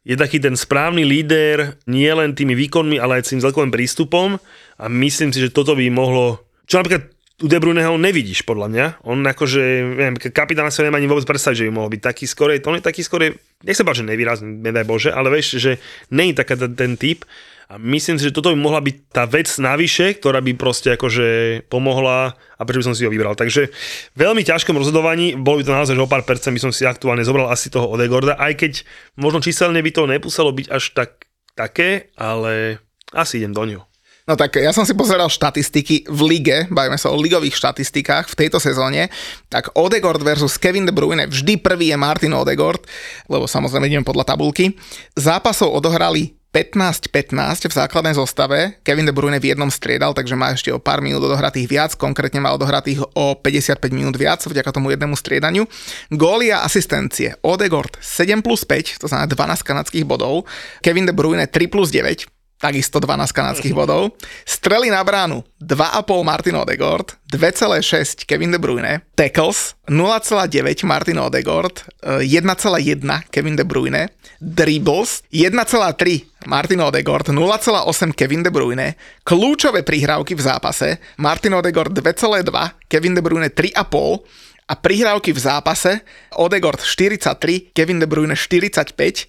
je taký ten správny líder nie len tými výkonmi, ale aj tým celkovým prístupom a myslím si, že toto by mohlo... Čo napríklad u De Bruyneho nevidíš, podľa mňa. On akože, neviem, kapitána sa nemá ani vôbec predstaviť, že by mohol byť taký skorej. On je taký skorej, nech sa páči, nevýrazný, nedaj Bože, ale vieš, že nie je taká ten typ. A myslím si, že toto by mohla byť tá vec navyše, ktorá by proste akože pomohla a prečo by som si ho vybral. Takže veľmi ťažkom rozhodovaní, bolo by to naozaj, že o pár percent by som si aktuálne zobral asi toho Odegaarda, aj keď možno číselne by to nepúselo byť až tak, také, ale asi idem do neho. No tak ja som si pozeral štatistiky v lige, bavíme sa o ligových štatistikách v tejto sezóne, tak Odegaard versus Kevin De Bruyne, vždy prvý je Martin Odegaard, lebo samozrejme ideme podľa tabulky. Zápasov odohrali pätnásť pätnásť v základnej zostave, Kevin De Bruyne v jednom striedal, takže má ešte o pár minút odohratých viac, konkrétne má odohratých o päťdesiatpäť minút viac vďaka tomu jednému striedaniu. Góly a asistencie, Odegaard sedem plus päť, to znamená dvanásť kanadských bodov, Kevin De Bruyne tri plus deväť, takisto dvanásť kanadských bodov. Strely na bránu dva a pol Martin Odegaard, dva celé šesť Kevin De Bruyne, tackles nula celá deväť Martin Odegaard, jeden celá jeden Kevin De Bruyne, dribbles jeden celá tri Martin Odegaard, nula celá osem Kevin De Bruyne, kľúčové prihrávky v zápase Martin Odegaard dva celé dva, Kevin De Bruyne tri a pol a prihrávky v zápase Odegaard štyridsaťtri, Kevin De Bruyne štyridsaťpäť,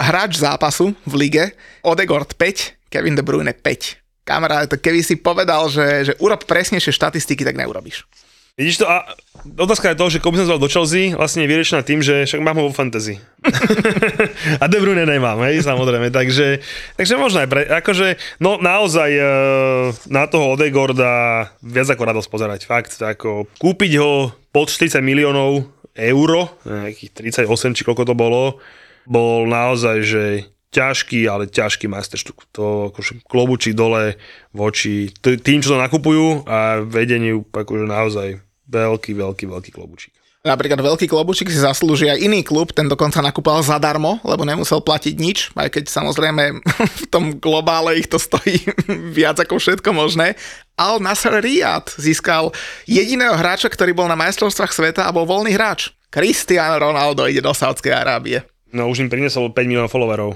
hráč zápasu v lige Odegaard päť, Kevin De Bruyne päť. Kamarát, to keby si povedal, že, že urob presnejšie štatistiky, tak neurobíš. Vidíš to, a otázka je to, že komu som zval do Chelsea, vlastne je vyriešená tým, že však mám ho vo fantasy. A De Bruyne nemám, hej, samozrejme, takže, takže možno aj pre, akože, no naozaj na toho Odegaarda viac ako radosť pozerať, fakt, ako kúpiť ho pod štyridsať miliónov eur, nejakých tridsaťosem, či koľko to bolo, bol naozaj, že ťažký, ale ťažký majsterštuk. To akože klobučí dole voči tým, čo to nakupujú a vedeniu akože naozaj veľký, veľký, veľký klobučík. Napríklad veľký klobučík si zaslúži aj iný klub, ten dokonca nakúpal zadarmo, lebo nemusel platiť nič, aj keď samozrejme v tom globále ich to stojí viac ako všetko možné. Al Nasser Riad získal jediného hráča, ktorý bol na majstrovstvách sveta a bol voľný hráč. Cristiano Ronaldo ide do Saudskej Arábie. No už im prinesol päť miliónov followerov.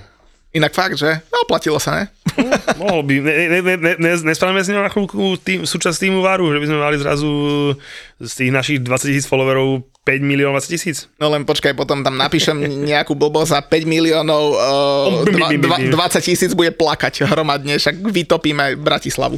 Inak fakt, že? No, platilo sa, ne? No, mohol by. Ne, ne, ne, ne, ne, nespravíme z neho na chvíľku tým, súčasť týmu Varu, že by sme mali zrazu z tých našich dvadsaťtisíc followerov päť miliónov dvadsať tisíc. No len počkaj, potom tam napíšem nejakú blbosť za päť miliónov uh, dva, dva, dvadsať tisíc bude plakať hromadne, však vytopíme Bratislavu.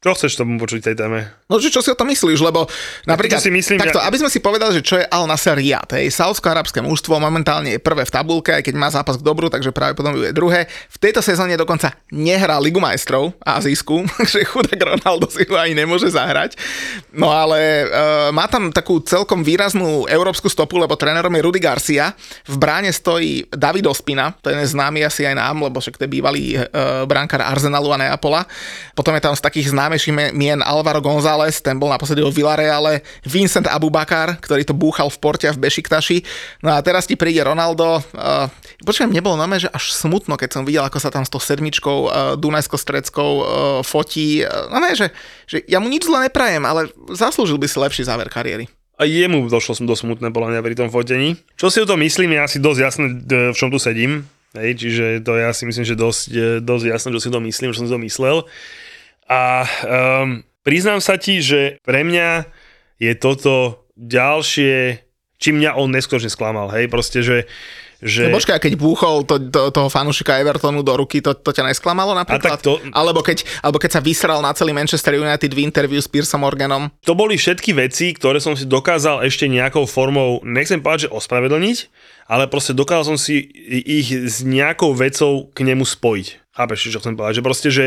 Čo chceš tomu počuť tej téme? No, že čo si o tom myslíš, lebo napríklad, ja si myslím, takto, ja... aby sme si povedali, že čo je Al Nasser Riad, hej, saúdsko-arabské mužstvo momentálne je prvé v tabulke, aj keď má zápas k dobru, takže práve potom je druhé. V tejto sezóne dokonca nehrá Ligu majstrov azijskú, takže chudák Ronaldo si ho ani nemôže zahrať. No ale e, má tam takú celkom výraznú európsku stopu, lebo trénerom je Rudi Garcia, v bráne stojí David Ospina, to je neznámy asi aj nám, lebo však to je bývalý e, bránkar Arsenalu a Neapola. Potom je tam z takých znám mešíme mien Alvaro González, ten bol naposledy vo Villareale, Vincent Abubakar, ktorý to búchal v Porte a v Bešiktaši. No a teraz ti príde Ronaldo. Uh, Počujem, nebolo na mňa, že až smutno, keď som videl, ako sa tam s tou sedmičkou uh, Dunajsko-Streckou uh, fotí. No ne, že, že ja mu nič zle neprajem, ale zaslúžil by si lepší záver kariéry. A jemu došlo som dosť smutné, bola mňa pri tom fotení. Čo si o tom myslím, je asi dosť jasné, v čom tu sedím. Hej, čiže to ja si myslím, že dosť, dosť jasné, čo si o tom myslím, čo som si to myslel. A um, priznám sa ti, že pre mňa je toto ďalšie, čím mňa on neskutočne sklamal, hej, proste, že... že... No počkaj, keď búchol to, to, toho fanúšika Evertonu do ruky, to, to ťa nesklamalo napríklad? To... Alebo, keď, alebo keď sa vysral na celý Manchester United v interviu s Piersom Morganom? To boli všetky veci, ktoré som si dokázal ešte nejakou formou, nechcem povedať, že ospravedlniť, ale proste dokázal som si ich s nejakou vecou k nemu spojiť. Chápeš, čo chcem povedať, že proste, že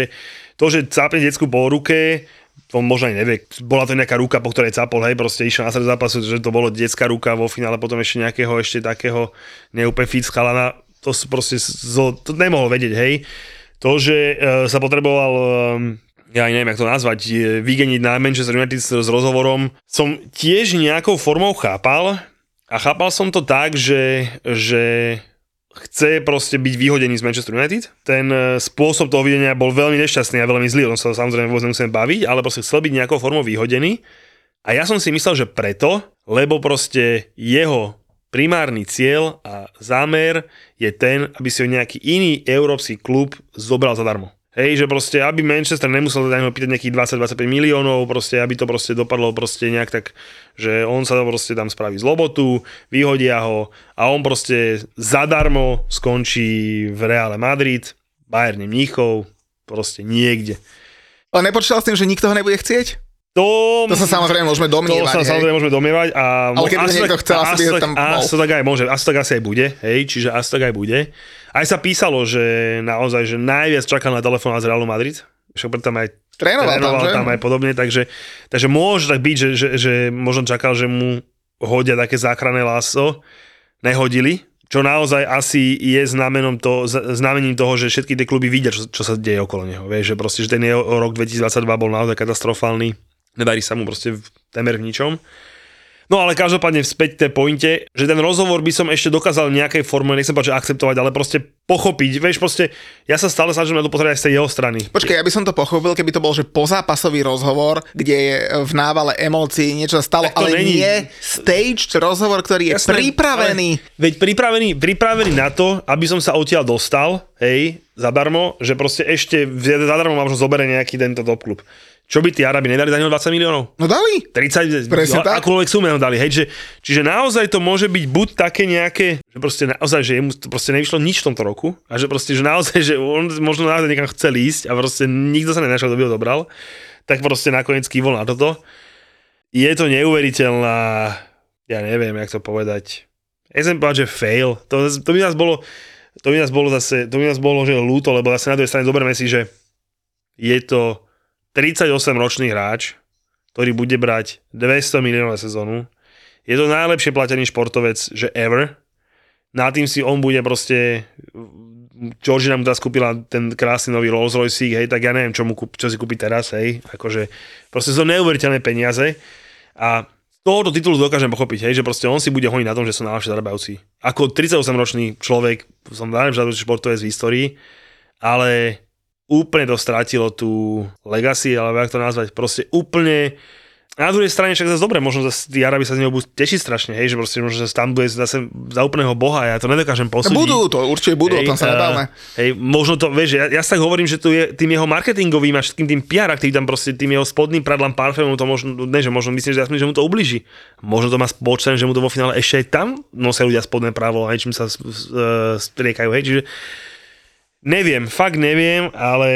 to, že cápne decku po ruke, to možno aj nevie, bola to nejaká ruka, po ktorej cápol, hej, proste išiel na sred zápasu, že to bolo detská ruka, vo finále potom ešte nejakého ešte takého neúplne fit chalana, to proste zo, to nemohol vedieť, hej. To, že e, sa potreboval, e, ja neviem, jak to nazvať, e, vygeniť na Manchester United s, s rozhovorom, som tiež nejakou formou chápal a chápal som to tak, že... že chce proste byť vyhodený z Manchester United. Ten spôsob toho videnia bol veľmi nešťastný a veľmi zlý, on sa samozrejme vôbec nemusíme baviť, ale proste chcel byť nejakou formou vyhodený. A ja som si myslel, že preto, lebo proste jeho primárny cieľ a zámer je ten, aby si ho nejaký iný európsky klub zobral zadarmo. Hej, že proste, aby Manchester nemusel na neho pýtať nejakých dvadsať až dvadsaťpäť miliónov, proste, aby to proste dopadlo proste nejak tak, že on sa to proste tam spraví zlobotu, vyhodia ho a on proste zadarmo skončí v Reále Madrid, Bayerne Mníchov, proste niekde. Ale nepočítal s tým, že nikto ho nebude chcieť? To, to sa samozrejme môžeme domnievať. To sa samozrejme môžeme domnievať. A ale keby niekto chcel, asi by tam bol. Asi to tak aj môže, asi tak asi aj bude, hej, čiže asi tak aj bude. Aj sa písalo, že naozaj, že najviac čakal na telefonát z Realu Madrid. Však preto tam aj trénoval, trénoval tam, tam aj podobne, takže, takže môže tak byť, že, že, že možno čakal, že mu hodia také záchranné lasso. Nehodili, čo naozaj asi je znamenom to, znamením toho, že všetky tie kluby vidia, čo, čo sa deje okolo neho. Vieš, že proste, že ten rok dvetisícdvadsaťdva bol naozaj katastrofálny. Nedarí sa mu proste v, témer v ničom. No ale každopádne späť tej pointe, že ten rozhovor by som ešte dokázal v nejakej forme, nechcem páčiť akceptovať, ale proste pochopiť, vieš, proste ja sa stále snažím na to pozrieť aj z tej jeho strany. Počkaj, ja by som to pochopil, keby to bol, že pozápasový rozhovor, kde je v návale emócií niečo stalo, ale není. Nie staged rozhovor, ktorý je Jasné, pripravený. Veď pripravený, pripravený na to, aby som sa odtiaľ dostal, hej, zadarmo, že proste ešte zadarmo vám zoberie nejaký tento top klub. Čo by tí Arabi nedali za neho dvadsať miliónov? No dali. tridsať, akúľovek sume ho dali. Hej, že, čiže naozaj to môže byť buď také nejaké, že proste naozaj, že jemu proste nevyšlo nič v tomto roku a že proste, že naozaj, že on možno naozaj niekam chcel ísť a proste nikto sa nenašiel, kto by ho dobral, tak proste nakoniec kývol na toto. Je to neuveriteľná, ja neviem, jak to povedať. Ja som povedal, že fail. To, to by nás bolo, to by nás bolo zase, to by nás bolo, že ľúto, lebo zase na druhej strane zoberme si, že je to tridsaťosemročný hráč, ktorý bude brať dvesto miliónov na sezónu. Je to najlepšie platený športovec, že ever. Na tým si on bude proste... Georgina mu teraz kúpila ten krásny nový Rolls Royce, hej, tak ja neviem, čo, mu kúp, čo si kúpi teraz, hej. Akože proste sú neuveriteľné peniaze. A z tohoto titulu dokážem pochopiť, hej, že proste on si bude honiť na tom, že sú najlepšie zarábajúci. Ako tridsaťosemročný človek, som najlepšie športovec v histórii, ale... úplne to strátilo tú legacy, alebo jak to nazvať, proste úplne. A na druhej strane však zase dobre, možno zase tí Arabi sa z neho budú tešiť strašne, hej, že proste možno zase tam bude zase za úplného boha, ja to nedokážem posúdiť. Budú to, určite budú, hej, o tom sa nebavme. Hej, možno to, vieš, ja, ja sa tak hovorím, že tu je tým jeho marketingovým a všetkým tým pé er aktivitám, proste tým jeho spodným pradlám parfémom, to možno, ne, že možno myslím, že jasný, že mu to ubliží. Možno to má spočtené, že mu to vo finále ešte aj tam nosia ľudia spodné prádlo, hej, čím sa uh, striekajú, hej, čiže neviem, fakt neviem, ale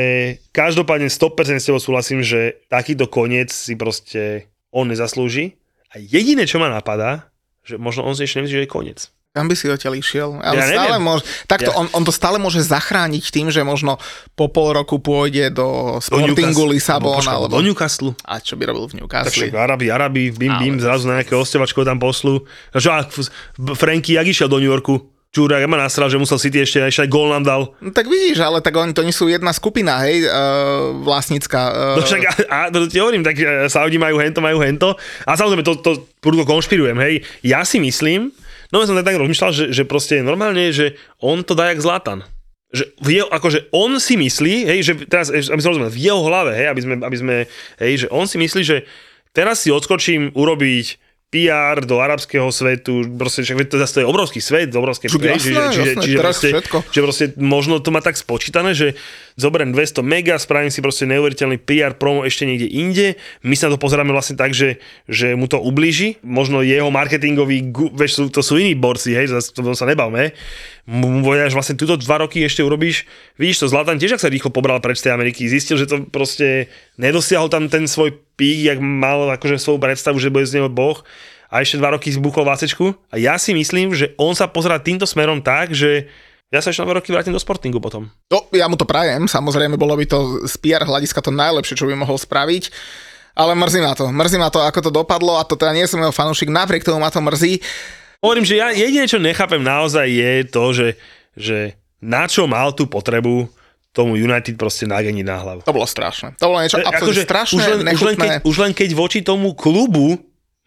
každopádne sto percent s tebou súhlasím, že takýto koniec si proste on nezaslúži. A jediné, čo ma napadá, že možno on si ešte nemyslí, že je koniec. Tam by si odtiaľ išiel. Ale ja stále môže, takto, ja. on, on to stále môže zachrániť tým, že možno po pol roku pôjde do Sportingu Lisabon. Alebo... do Newcastle. A čo by robil v Newcastle? Takže Arabi, Arabi, bim, ale... bim, zrazu na nejaké ostevačko tam poslú. A Franky, jak išiel do New Yorku? Čúrak, ja ma nasral, že musel City ešte, ešte aj gól nám dal. No tak vidíš, ale tak oni to nie sú jedna skupina, hej, e, vlastnícka. E... No však, a to ti hovorím, tak Saudi majú hento, majú hento. A samozrejme, to, to prúdko konšpirujem, hej. Ja si myslím, no ja som tak rozmýšľal, že, že proste normálne, že on to dá jak Zlatan. Že v jeho, akože on si myslí, hej, že teraz, aby som rozumel, v jeho hlave, hej, aby sme, aby sme, hej, že on si myslí, že teraz si odskočím urobiť pé er do arabského svetu, proste, však to zase je obrovský svet, obrovské prejde, čiže, čiže, čiže, proste, čiže proste možno to má tak spočítané, že zoberiem dvesto mega, spravím si proste neuveriteľný pé er promo ešte niekde inde, my sa na to pozeráme vlastne tak, že, že mu to ublíži, možno jeho marketingový, vieš, to sú iní borci, hej, zase to sa nebavme, až vlastne túto dva roky ešte urobíš, vidíš to, Zlatan tiež, ak sa rýchlo pobral preč tej Ameriky, zistil, že to proste nedosiahol tam ten svoj pík, jak mal akože svoju predstavu, že bude z neho boh a ešte dva roky zbuchol vácečku a ja si myslím, že on sa pozerá týmto smerom tak, že ja sa ešte na dva roky vrátim do Sportingu potom. No, ja mu to prajem, samozrejme bolo by to z pé er hľadiska to najlepšie, čo by mohol spraviť, ale mrzí ma to, mrzí ma to, ako to dopadlo a to teda nie som jeho fanúšik, napriek tomu ma to mrzí. Hovorím, že ja jediné, čo nechápem naozaj je to, že, že na čo mal tú potrebu tomu United proste nágení na hlavu. To bolo strašné. To bolo niečo absolútne strašné, už len, už len, keď, už len keď voči tomu klubu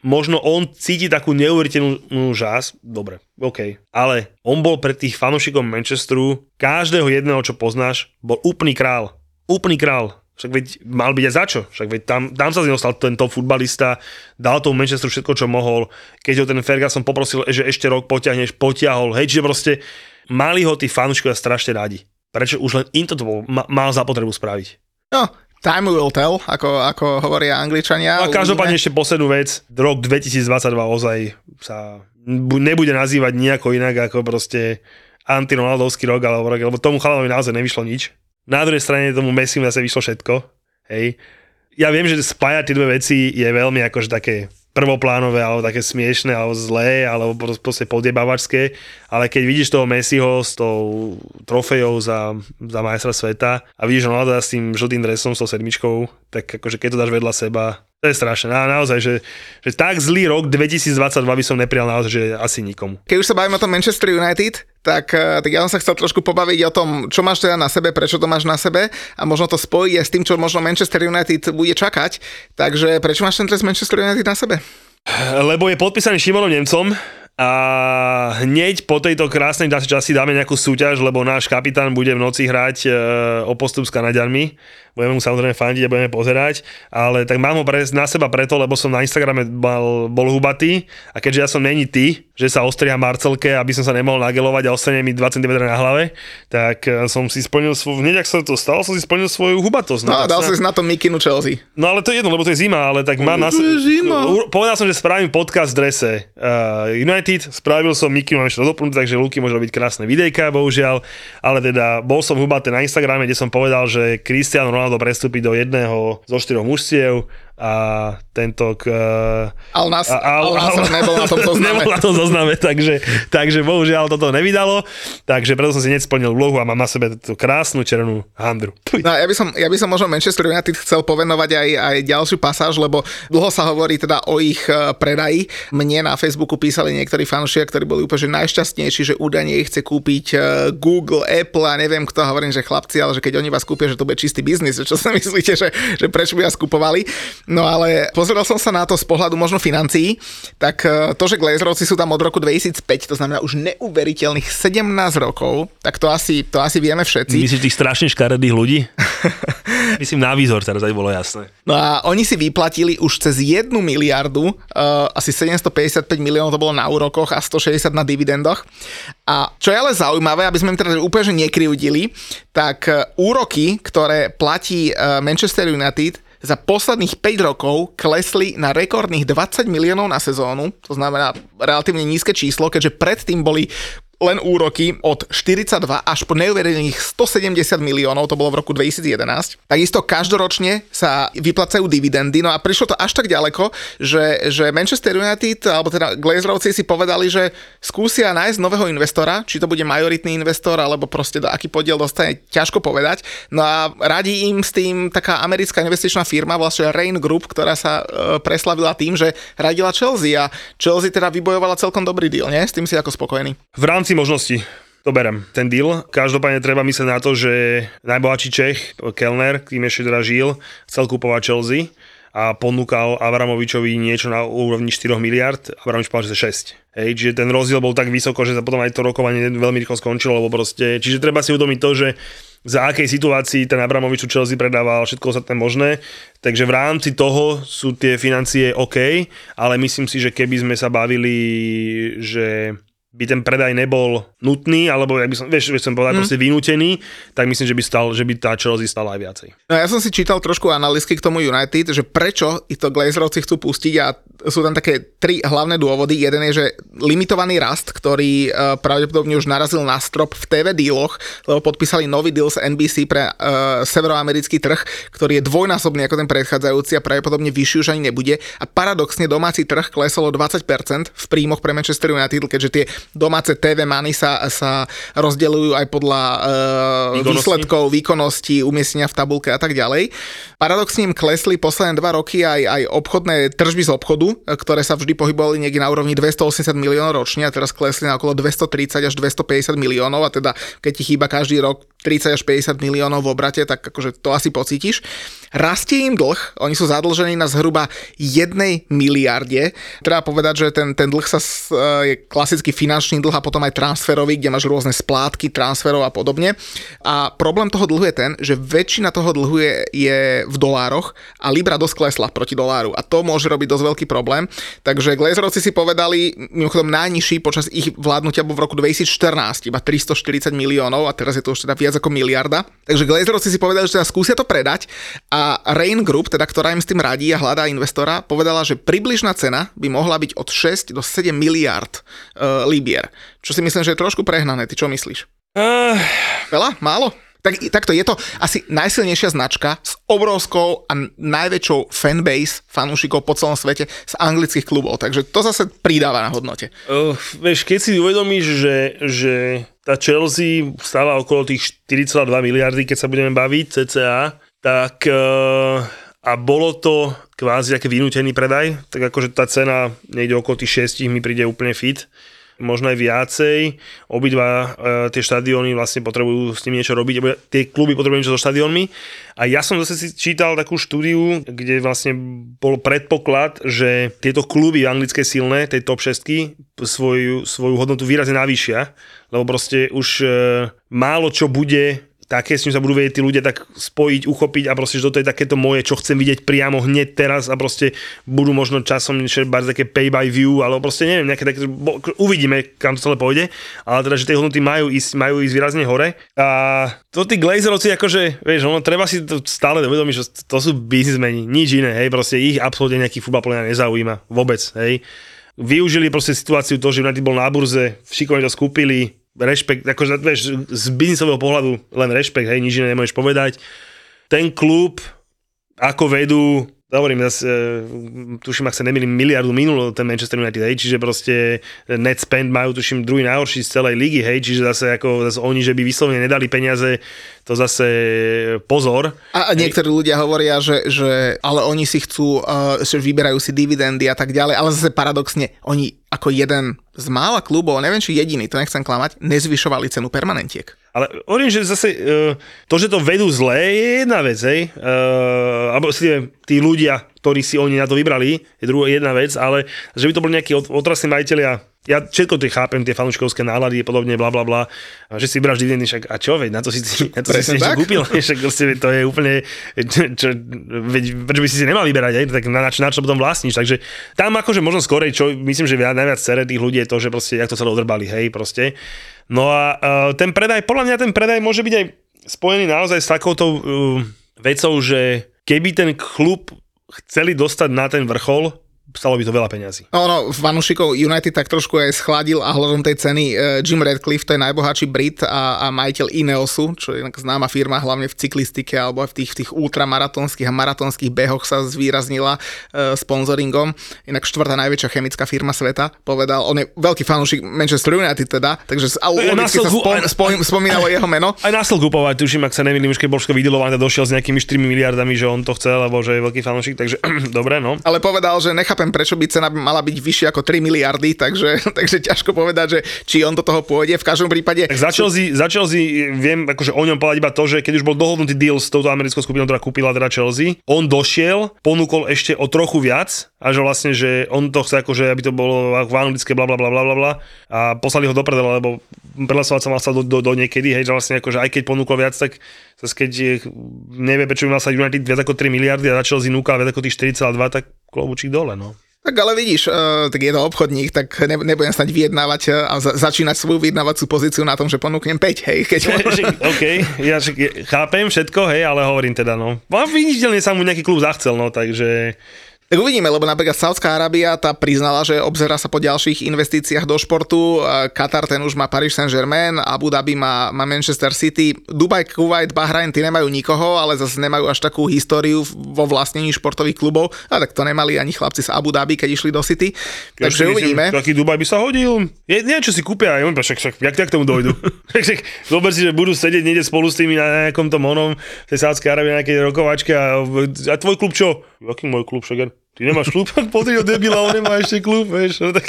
možno on cíti takú neuveriteľnú žás. Dobre, OK. Ale on bol pre tých fanúšikov Manchesteru, každého jedného, čo poznáš, bol úplný král. Úplný král. Však veď mal byť aj za čo. Však veď tam, tam sa z neho stal ten top futbalista, dal tomu Manchesteru všetko, čo mohol. Keď ho ten Ferguson poprosil, že ešte rok potiahneš, potiahol. Hej, čiže proste mali ho tí fanúšikovia strašne rádi. Prečo už len im to bol, mal za potrebu spraviť? No, time will tell, ako, ako hovoria Angličania. No a každopádne ešte poslednú vec, rok dvetisícdvadsaťdva ozaj sa nebude nazývať nejako inak ako proste anti-Ronaldovský rok, alebo rok, lebo tomu chalanovi naozaj nevyšlo nič. Na druhej strane tomu Messimu zase vyšlo všetko. Hej. Ja viem, že spájať tie dve veci je veľmi akože také prvoplánové, alebo také smiešné, alebo zlé, alebo proste podjebavačské, ale keď vidíš toho Messiho s tou trofejou za, za majstra sveta a vidíš Ronaldo s tým žltým dresom, s tou sedmičkou, tak akože keď to dáš vedľa seba, to je strašné. Na, naozaj, že, že tak zlý rok dvetisícdvadsaťdva by som neprijal naozaj, že asi nikomu. Keď už sa bavíme o tom Manchester United, tak, tak ja som sa chcel trošku pobaviť o tom, čo máš teda na sebe, prečo to máš na sebe a možno to spojí aj s tým, čo možno Manchester United bude čakať. Takže prečo máš ten trest Manchester United na sebe? Lebo je podpísaný Šimonom Nemcom a hneď po tejto krásnej časti dáme nejakú súťaž, lebo náš kapitán bude v noci hrať o postup s Kanaďanmi. Budeme mu samozrejme fandiť a budeme pozerať, ale tak mám ho pre, na seba preto, lebo som na Instagrame bol, bol hubatý a keďže ja som není ty, že sa ostriha Marcelke, aby som sa nemohol nagelovať a ostane mi dvadsať centimetrov na hlave, tak som si splnil svoju, hneď ak sa to stalo, som si splnil svoju hubatosť. No, no dal som si na to mikinu Chelsea. No ale to je jedno, lebo to je zima, ale tak mám na seba. Povedal som, že spravím podcast v drese uh, United, spravil som mikinu, mám ešte dopnúť, takže Luky môže robiť krásne videjka, bohužiaľ, ale teda bol som hubatý na Instagrame, kde som povedal, že Cristiano Ronaldo prestúpi do jedného zo štyroch mužstiev a tento... Uh, ale nás, a, a, ale nás a, nebol na tom zozname. Nebol na tom zozname, takže, takže bohužiaľ toto nevydalo, takže preto som si nesplnil úlohu a mám na sebe tú krásnu červenú handru. No, ja, by som, ja by som možno Manchester United chcel povenovať aj, aj ďalšiu pasáž, lebo dlho sa hovorí teda o ich predaji. Mne na Facebooku písali niektorí fanúšia, ktorí boli úplne najšťastnejší, že údajne ich chce kúpiť Google, Apple a neviem kto, hovorím, že chlapci, ale že keď oni vás kúpia, že to bude čistý biznis, čo sa myslíte, že, že prečo by vás kupovali? No ale pozeral som sa na to z pohľadu možno financií, tak to, že Glazerovci sú tam od roku dvetisícpäť, to znamená už neuveriteľných sedemnásť rokov, tak to asi, to asi vieme všetci. Myslíš tých strašne škaredých ľudí? Myslím na výzor, teraz aj bolo jasné. No a oni si vyplatili už cez jednu miliardu, uh, asi sedemstopäťdesiatpäť miliónov to bolo na úrokoch a stošesťdesiat na dividendoch. A čo je ale zaujímavé, aby sme im teda úplne že nekryudili, tak úroky, ktoré platí Manchester United, za posledných päť rokov klesli na rekordných dvadsať miliónov na sezónu, to znamená relatívne nízke číslo, keďže predtým boli len úroky od štyridsaťdva až po neuveriteľných stosedemdesiat miliónov, to bolo v roku dvetisícjedenásť. Takisto každoročne sa vyplácajú dividendy, no a prišlo to až tak ďaleko, že, že Manchester United, alebo teda Glazerovci si povedali, že skúsia nájsť nového investora, či to bude majoritný investor, alebo proste do aký podiel dostane, ťažko povedať. No a radí im s tým taká americká investičná firma, vlastne Rain Group, ktorá sa preslavila tým, že radila Chelsea a Chelsea teda vybojovala celkom dobrý deal, nie? S tým si ako spokojný. V rámci možnosti. To berem, ten deal. Každopádne treba myslieť na to, že najbohatší Čech, Kellner, tým ešte teda žil, chcel kúpovať Chelsea a ponúkal Avramovičovi niečo na úrovni štyroch miliárd, Avramovič povedal, že šesť. Hej, čiže ten rozdiel bol tak vysoko, že sa potom aj to rokovanie veľmi rýchlo skončilo, lebo proste, čiže treba si uvedomiť to, že za akej situácii ten Abramovič Chelsea predával všetko ostatné možné. Takže v rámci toho sú tie financie OK, ale myslím si, že keby sme sa bavili, že by ten predaj nebol nutný, alebo ak by som, vieš, vieš som povedal, mm. proste vynútený, tak myslím, že by, stal, že by tá Chelsea stala aj viacej. No ja som si čítal trošku analýzky k tomu United, že prečo to Glazerovci chcú pustiť a sú tam také tri hlavné dôvody. Jeden je, že limitovaný rast, ktorý pravdepodobne už narazil na strop v té vé dealoch, lebo podpísali nový deal z en bí sí pre uh, severoamerický trh, ktorý je dvojnásobný ako ten predchádzajúci a pravdepodobne vyšší už ani nebude. A paradoxne domáci trh klesol o dvadsať percent v príjmoch pre Manchester United, keďže tie domáce té vé money sa, sa rozdeľujú aj podľa e, výsledkov, výkonnosti, umiestnenia v tabulke a tak ďalej. Paradoxne im klesli posledné dva roky aj, aj obchodné tržby z obchodu, ktoré sa vždy pohybovali niekde na úrovni dvestoosemdesiat miliónov ročne a teraz klesli na okolo dvestotridsať až dvestopäťdesiat miliónov a teda keď ti chýba každý rok tridsať až päťdesiat miliónov v obrate, tak akože to asi pocítiš. Rastie im dlh, oni sú zadlžení na zhruba jednej miliarde. Treba povedať, že ten, ten dlh sa je klasický finančný dlh a potom aj transferový, kde máš rôzne splátky, transferov a podobne. A problém toho dlhu je ten, že väčšina toho dlhu je, je v dolároch a libra dosť klesla proti doláru a to môže robiť dosť veľký problém. Takže Glazerovci si povedali, mimochodom najnižší počas ich vládnutia bol v roku dvetisícštrnásť, iba tristoštyridsať miliónov a teraz je to už teda viac ako miliarda. Takže Glazerovci si povedali, že teda skúsia to predať a Rain Group, teda ktorá im s tým radí a hľadá investora, povedala, že približná cena by mohla byť od šesť do sedem miliárd uh, libier. Čo si myslím, že je trošku prehnané. Ty čo myslíš? Uh... Veľa? Málo? Tak, takto je to asi najsilnejšia značka s obrovskou a najväčšou fanbase fanúšikov po celom svete z anglických klubov. Takže to zase pridáva na hodnote. Uh, vieš, keď si uvedomíš, že... že... tá Chelsea stála okolo tých štyri celé dva miliardy, keď sa budeme baviť, cca, tak a bolo to kvázi taký vynútený predaj, tak akože tá cena niekde okolo tých šesť mi príde úplne fit. možno aj viacej. Obidva e, tie štadióny vlastne potrebujú s nimi niečo robiť, tie kluby potrebujú niečo so štadiónmi. A ja som zase si čítal takú štúdiu, kde vlastne bol predpoklad, že tieto kluby anglické silné, tej top šestky, svoju, svoju hodnotu výrazne navýšia, lebo proste už e, málo čo bude také, s čím sa budú vedieť tí ľudia tak spojiť, uchopiť a proste, že toto je takéto moje, čo chcem vidieť priamo hneď teraz a proste budú možno časom niečo barz také pay by view, alebo proste neviem, nejaké také, bo, uvidíme, kam to celé pôjde, ale teda, že tie hodnoty majú ísť, majú ísť výrazne hore a to tí Glazerovci akože, vieš, ono treba si to stále uvedomiť, že to sú biznismeni, nič iné, hej, proste ich absolútne nejaký futbal plena nezaujíma, vôbec, hej. Využili proste situáciu toho, že United bol na burze, šikovne to skúpili, rešpekt, akože vieš, z biznisového pohľadu len rešpekt, hej, nič iné nemôžeš povedať. Ten klub, ako vedú, hovorím, zase, tuším, ak sa nemýlim, miliardu minul ten Manchester United, hej, čiže proste net spend majú, tuším, druhý najhorší z celej ligy, hej, čiže zase ako zase oni, že by vyslovene nedali peniaze, to zase pozor. A niektorí ľudia hovoria, že, že ale oni si chcú, že vyberajú si dividendy a tak ďalej, ale zase paradoxne, oni ako jeden z mála klubov, neviem či jediný, to nechcem klamať, nezvyšovali cenu permanentiek. Ale hovorím, že zase to, že to vedú zlé, je jedna vec, hej. Alebo si neviem, tí ľudia, ktorí si oni na to vybrali, je druhá jedna vec, ale že by to boli nejakí otrasní majitelia. Ja všetko to chápem, tie fanúškovské nálady a podobne, bla bla bla, že si vybraš dividendy, však a čo, veď, na to si na to si niečo kúpil, však to je úplne, čo, veď, prečo by si si nemal vyberať, aj, tak na, na, čo, na čo potom vlastníš, takže tam akože možno skorej, čo myslím, že viac, najviac cere tých ľudí je to, že proste, jak to celé odrbali, hej, proste. No a uh, ten predaj, podľa mňa ten predaj môže byť aj spojený naozaj s takouto uh, vecou, že keby ten klub chceli dostať na ten vrchol, stalo by to veľa peňazí. No, no, fanúšikov United tak trošku aj schladil a hľadom tej ceny Jim Ratcliffe, to je najbohatší Brit a, a majiteľ Ineosu, čo je známa firma, hlavne v cyklistike alebo aj v tých, v tých ultramaratónskych a maratónskych behoch sa zvýraznila e, sponzoringom. Inak štvrtá najväčšia chemická firma sveta, povedal, on je veľký fanúšik Manchester United teda, takže logicky sa spom, spom, spomínalo aj, jeho meno. Aj násel kupovať, tuším, ak sa nemýlim, už keď Božko vydeloval, došiel s nejakými štyrmi miliardami, že on to chcel, alebo že je veľký fanúšik, takže dobre, no. Ale povedal, že nechá prečo by cena mala byť vyššia ako tri miliardy, takže, takže ťažko povedať, že či on do toho pôjde. V každom prípade... Tak začal si, začal si viem, akože o ňom povedať iba to, že keď už bol dohodnutý deal s touto americkou skupinou, ktorá kúpila teda Chelsea, on došiel, ponúkol ešte o trochu viac a že vlastne, že on to chce akože, aby to bolo v anglické bla bla bla bla bla a poslali ho do prdela, lebo prehlasovať sa mal sa do, do, do niekedy, hej, že vlastne akože aj keď ponúkol viac, tak keď nevie, prečo by mal sa United viac ako tri miliardy a začal si núkal viac ako tých štyri celé dva, tak klobúčik dole, no. Tak ale vidíš, tak je to obchodník, tak nebudem snaď vyjednávať a začínať svoju vyjednávacú pozíciu na tom, že ponúknem päť, hej. Keď... OK, ja chápem všetko, hej, ale hovorím teda, no. A viditeľne sa mu nejaký klub zachcel, no, takže... Tak uvidíme, lebo napríklad Saudská Arábia tá priznala, že obzerá sa po ďalších investíciách do športu. Katar, ten už má Paris Saint-Germain, Abu Dhabi má, má Manchester City, Dubaj, Kuwait, Bahrajn, tí nemajú nikoho, ale zase nemajú až takú históriu vo vlastnení športových klubov. A tak to nemali ani chlapci z Abu Dhabi, keď išli do City. Keď takže uvidíme. Taký Dubaj by sa hodil. Je, neviem, čo si kúpia, ja neviem, však, však, jak k tomu dojdu. Zober si, že budú sedieť niekde spolu s tými na nejakom tom onom, v tej Saudskej Arábii, na nejakej rokovačke a, a tvoj klub čo? Jaký môj klub, šager? Ty nemáš klub? Pozri ho debila, on nemá ešte klub, vieš, no tak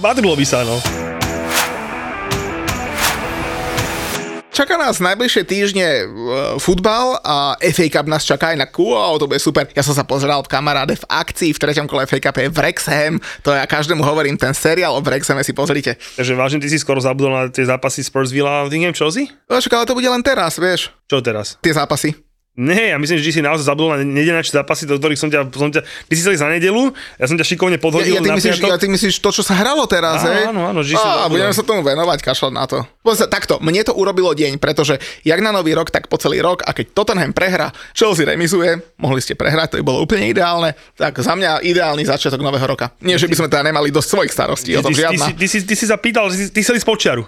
matrilo by sa, no. Čaká nás najbližšie týždne futbal a ef á Cup nás čaká aj na wow, to bude super. Ja som sa pozeral v kamaráde v akcii v treťom kole ef á Cup je Wrexham, to ja každému hovorím, ten seriál o Wrexhame si pozrite. Takže vážne, ty si skoro zabudol na tie zápasy Spurs Villa a Tottenham Chelsea? No čaká, ale to bude len teraz, vieš. Čo teraz? Tie zápasy. Nie, ja myslím, že si naozaj zabudol na nedeľnačné zápasy, do ktorých som ťa, som ťa... Ty si celý za nedeľu, ja som ťa šikovne podhodil ja, ja ty na myslíš, piatok. Ja ty myslíš to, čo sa hralo teraz, áno, hej? Áno, áno, že si a, a budeme sa tomu venovať, kašľať na to. Pozrieť, takto, mne to urobilo deň, pretože jak na nový rok, tak po celý rok, a keď Tottenham prehra, Chelsea remizuje, mohli ste prehrať, to by bolo úplne ideálne, tak za mňa ideálny začiatok nového roka. Nie, že by sme teda nemali dosť svojich starostí, ty, o tom ty, žiadna. Ty, ty, ty, ty si zapýtal, že ty chceli spočiaru.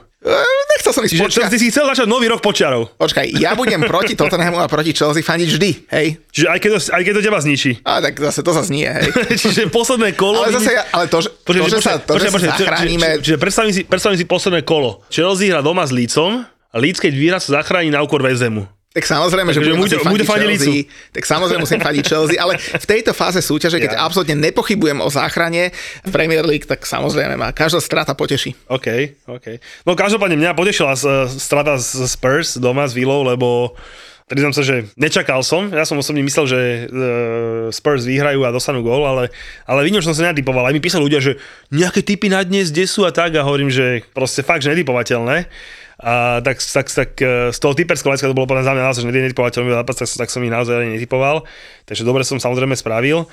Nechcel som ísť počiarov. Ty si chcel začať nový rok počiarov. Počkaj, ja budem proti Tottenhamu a proti Chelsea faniť vždy, hej. Čiže aj keď to, aj keď to teba zničí. A tak zase to zase nie, hej. Čiže posledné kolo... Ale zase ja, ale to, že, počkej, to, že počkej, sa, to, počkej, že počkej, sa zachránime... Čiže, čiže predstavím, si, predstavím si posledné kolo. Chelsea hrá doma s Leedsom a Leeds, keď výraz sa zachráni na úkor West Hamu. Tak samozrejme, tak, že budem bude fadiť Chelsea. Tak samozrejme musím fadiť Chelsea, ale v tejto fáze súťaže, keď ja. absolútne nepochybujem o záchrane v Premier League, tak samozrejme ma každá strata poteší. OK, OK. No každopádne mňa potešila strata z Spurs doma s Villou, lebo priznám sa, že nečakal som. Ja som osobne myslel, že Spurs vyhrajú a dostanú gól, ale, ale vidím, že som sa netipoval. Aj mi písali ľudia, že nejaké tipy na dnes, kde sú a tak. A hovorím, že proste fakt, že netipovateľné. A tak, tak, tak z toho typerského hľadiska to bolo podľa mňa naozaj, že netipovateľný zápas, tak, tak som ich naozaj netipoval. Takže dobre som samozrejme spravil.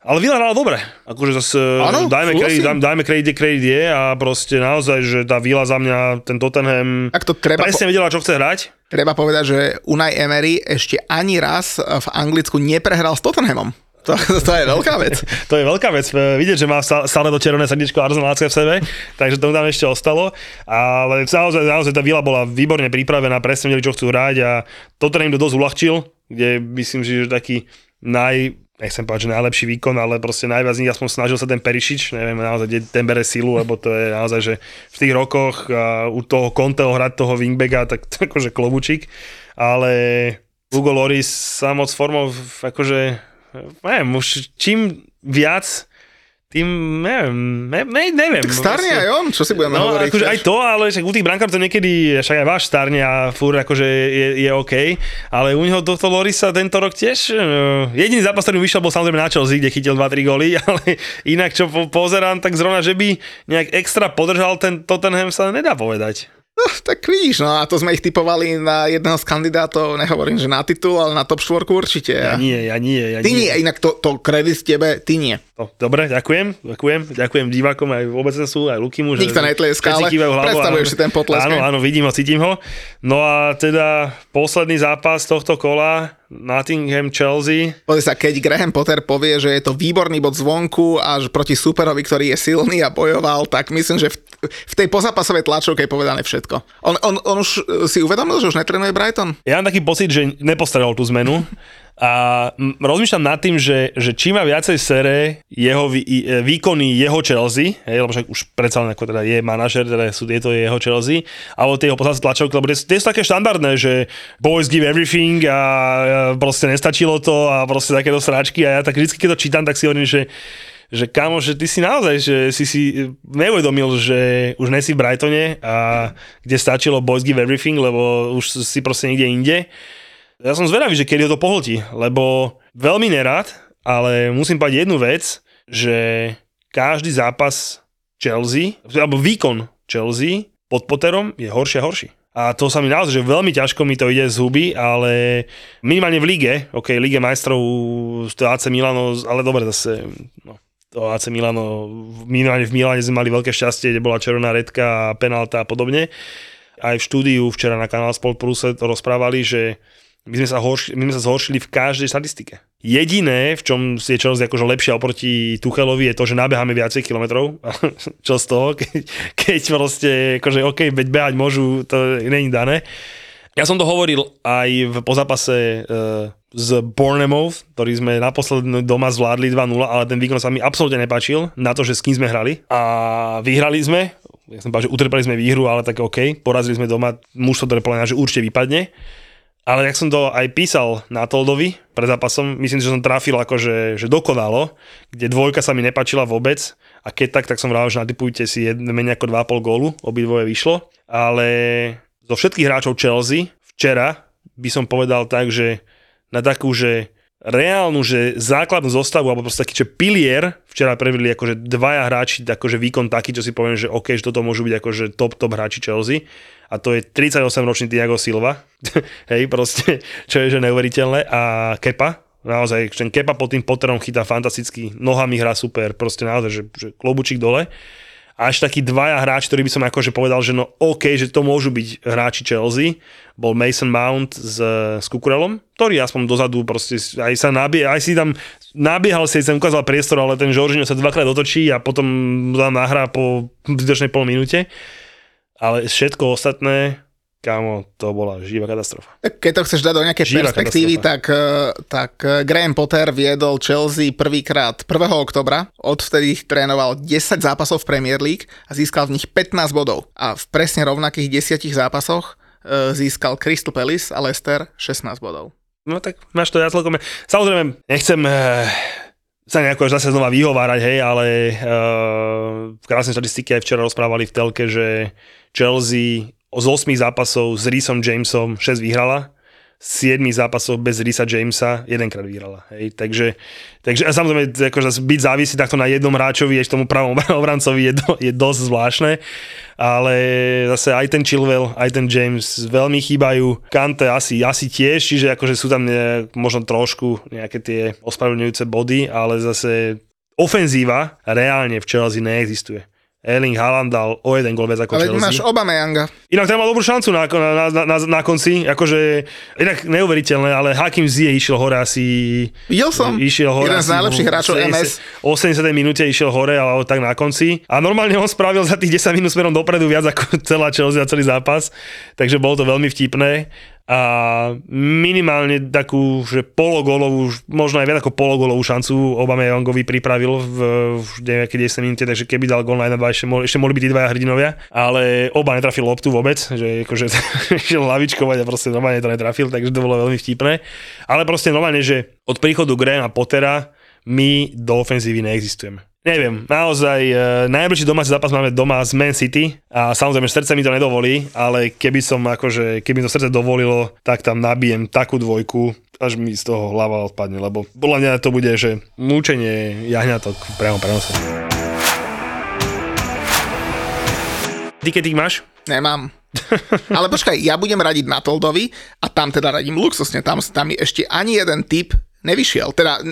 Ale Villa hrala dobre. Akože zase ano, dajme kredit, dajme kredit, kredit je a proste naozaj, že tá Villa za mňa, ten Tottenham to presne po... vedela, čo chce hrať. Treba povedať, že Unai Emery ešte ani raz v Anglicku neprehral s Tottenhamom. To, to je veľká vec. To je veľká vec. Vidieť, že má stále to červené srdiečko arzenácké v sebe, takže to tam ešte ostalo. Ale naozaj, naozaj tá Villa bola výborne pripravená, presne vedeli, čo chcú hrať a Tottenham to dosť uľahčil, kde myslím, že taký naj... nechcem povedať, že najlepší výkon, ale proste najviac z nich aspoň snažil sa ten Perišič, neviem naozaj, kde ten bere silu, lebo to je naozaj, že v tých rokoch a u toho Conteho hrať toho wingbacka, tak to akože klobučík, ale Hugo Lloris sa moc formou, akože, neviem, už čím viac, tým, neviem, ne, neviem. Tak starne vlastne, aj on, čo si budeme no, hovoriť. Akože aj to, ale však u tých brankárov to niekedy, však aj váš starne a fúr akože je, je OK, ale u neho tohto Lorisa tento rok tiež, no, jediný zápas, ktorý vyšiel, bol samozrejme na Chelsea, kde chytil dva tri góly, ale inak čo po, pozerám, tak zrovna, že by nejak extra podržal ten Tottenham sa nedá povedať. No, tak vidíš, no a to sme ich typovali na jedného z kandidátov, nehovorím, že na titul, ale na top štvorku určite. Ja nie, ja nie, ja ty nie. Ty nie, inak to, to kredit tebe, ty nie. No, dobre, ďakujem, ďakujem, ďakujem divákom aj v obecenstvu, aj Lukimu. Nikto netlieská, ale predstavuješ si ten potlesk. Áno, áno, vidím ho, cítim ho. No a teda posledný zápas tohto kola, Nottingham, Chelsea. Pozri sa, keď Graham Potter povie, že je to výborný bod zvonku až proti superovi, ktorý je silný a bojoval, tak myslím, že v, v tej pozápasovej tlačovke je povedané všetko. On, on, on už si uvedomil, že už netrenuje Brighton? Ja mám taký pocit, že nepostrehol tú zmenu a rozmýšľam nad tým, že, že či má viacej sere jeho vý, výkony jeho Chelsea, hej, lebo však už predsa len ako teda je manažer, teda sú tieto je jeho Chelsea, alebo tie jeho posledné tlačovky, lebo tie, tie sú také štandardné, že boys give everything a proste nestačilo to a proste takéto sráčky a ja tak vždy, keď to čítam, tak si hovorím, že že kámo, že ty si naozaj, že si si neuvedomil, že už nesi v Brightone a kde stačilo boys give everything, lebo už si proste niekde inde. Ja som zvedavý, že kedy ho to pohltí, lebo veľmi nerád, ale musím povedať jednu vec, že každý zápas Chelsea, alebo výkon Chelsea pod Potterom je horší a horší. A to sa mi naozaj, že veľmi ťažko mi to ide z huby, ale minimálne v lige, ok, Lige majstrov, to á cé Milano, ale dobre zase, no. To á cé Milano, minimálne v Milane sme mali veľké šťastie, kde bola červená redka, penálta a podobne. Aj v štúdiu včera na kanál Sport Plus sa to rozprávali, že my sme sa, horš- my sme sa zhoršili v každej štatistike. Jediné, v čom je Chelsea akože lepšia oproti Tuchelovi, je to, že nabeháme viacej kilometrov. Čo z toho? Keď, keď proste, akože OK, veď behať môžu, to není dané. Ja som to hovoril aj v pozápase uh, z Bournemouth, ktorý sme naposledy doma zvládli dva nula, ale ten výkon sa mi absolútne nepáčil na to, že s kým sme hrali. A vyhrali sme, ja som povedal, že utrpeli sme výhru, ale tak OK, porazili sme doma, muž to treplená, že určite vypadne. Ale jak som to aj písal na Toldovi pred zápasom, myslím, že som trafil akože že dokonalo, kde dvojka sa mi nepáčila vôbec a keď tak, tak som vrál, že natipujte si jedne, menej ako dva a pol gólu, obidvoje vyšlo, ale... zo všetkých hráčov Chelsea včera by som povedal tak, že na takú, že reálnu, že základnú zostavu, alebo proste taký, že pilier, včera prevedli akože dvaja hráči, akože výkon taký, čo si poviem, že OK, že toto môžu byť akože top, top hráči Chelsea. A to je tridsaťosemročný Thiago Silva, hej, proste, čo je že neuveriteľné. A Kepa, naozaj, ten Kepa pod tým Potterom chytá fantasticky, nohami hrá super, proste naozaj, že, že klobučík dole. Až takí dvaja hráči, ktorí by som akože povedal, že no OK, že to môžu byť hráči Chelsea, bol Mason Mount s, s Kukurelom, ktorý aspoň dozadu proste aj sa nabie, aj si tam nabiehal, si aj sa ukázal priestor, ale ten Jorginho sa dvakrát otočí a potom tam nahrá po zbytočnej pol minúte. Ale všetko ostatné, kámo, to bola živá katastrofa. Keď to chceš dať do nejakej živá perspektívy, tak, tak Graham Potter viedol Chelsea prvýkrát prvého októbra, odvtedy trénoval desať zápasov v Premier League a získal v nich pätnásť bodov. A v presne rovnakých desiatich zápasoch získal Crystal Palace a Leicester šestnásť bodov. No tak máš to ja celkom. Samozrejme, nechcem uh, sa nejako až zase znova vyhovárať, hej, ale uh, v krásnej štatistike aj včera rozprávali v telke, že Chelsea z osem zápasov s Rhysom Jamesom šesť vyhrala, z sedem zápasov bez Rhysa Jamesa jedenkrát vyhrala. Hej. Takže, takže a samozrejme, akože byť závisí takto na jednom hráčovi, ešte tomu pravom obrancovi je, do, je dosť zvláštne. Ale zase aj ten Chilwell, aj ten James veľmi chýbajú. Kante asi, asi tiež, čiže akože sú tam ne, možno trošku nejaké tie ospravedlňujúce body, ale zase ofenzíva reálne v Chelsea neexistuje. Erling Haaland dal o jeden gól viac ako Chelsea. Ale máš Aubameyanga. Inak tam mal dobrú šancu na, na, na, na, na konci, akože inak neuveriteľné, ale Hakim Ziyech išiel hore asi... Videl som, išiel hore jeden z najlepších hráčov em es. osemdesiatej minúte išiel hore, ale tak na konci. A normálne on spravil za tých desať minút smerom dopredu viac ako celá Chelsea a celý zápas, takže bolo to veľmi vtipné. A minimálne takú, že pologólovú, možno aj viac ako pologólovú šancu Aubameyangovi pripravil v, v nejakej desať minúte, takže keby dal gól na jeden, dva, ešte, mo- ešte mohli byť tí dvaja hrdinovia, ale oba netrafil loptu vôbec, že akože išiel lavičkovať a proste normálne to netrafil, takže to bolo veľmi vtipné. Ale proste normálne, že od príchodu Grahama Pottera my do ofenzívy neexistujeme. Neviem, naozaj e, najbližší domáci zápas máme doma z Man City a samozrejme srdce mi to nedovolí, ale keby som akože, keby to srdce dovolilo, tak tam nabijem takú dvojku, až mi z toho hlava odpadne, lebo podľa mňa to bude, že múčenie jahňatok priamo prenose. Ty keď ich máš? Nemám. Ale počkaj, ja budem radiť na Toldovi a tam teda radím luxusne, tam, tam je ešte ani jeden tip nevyšiel, teda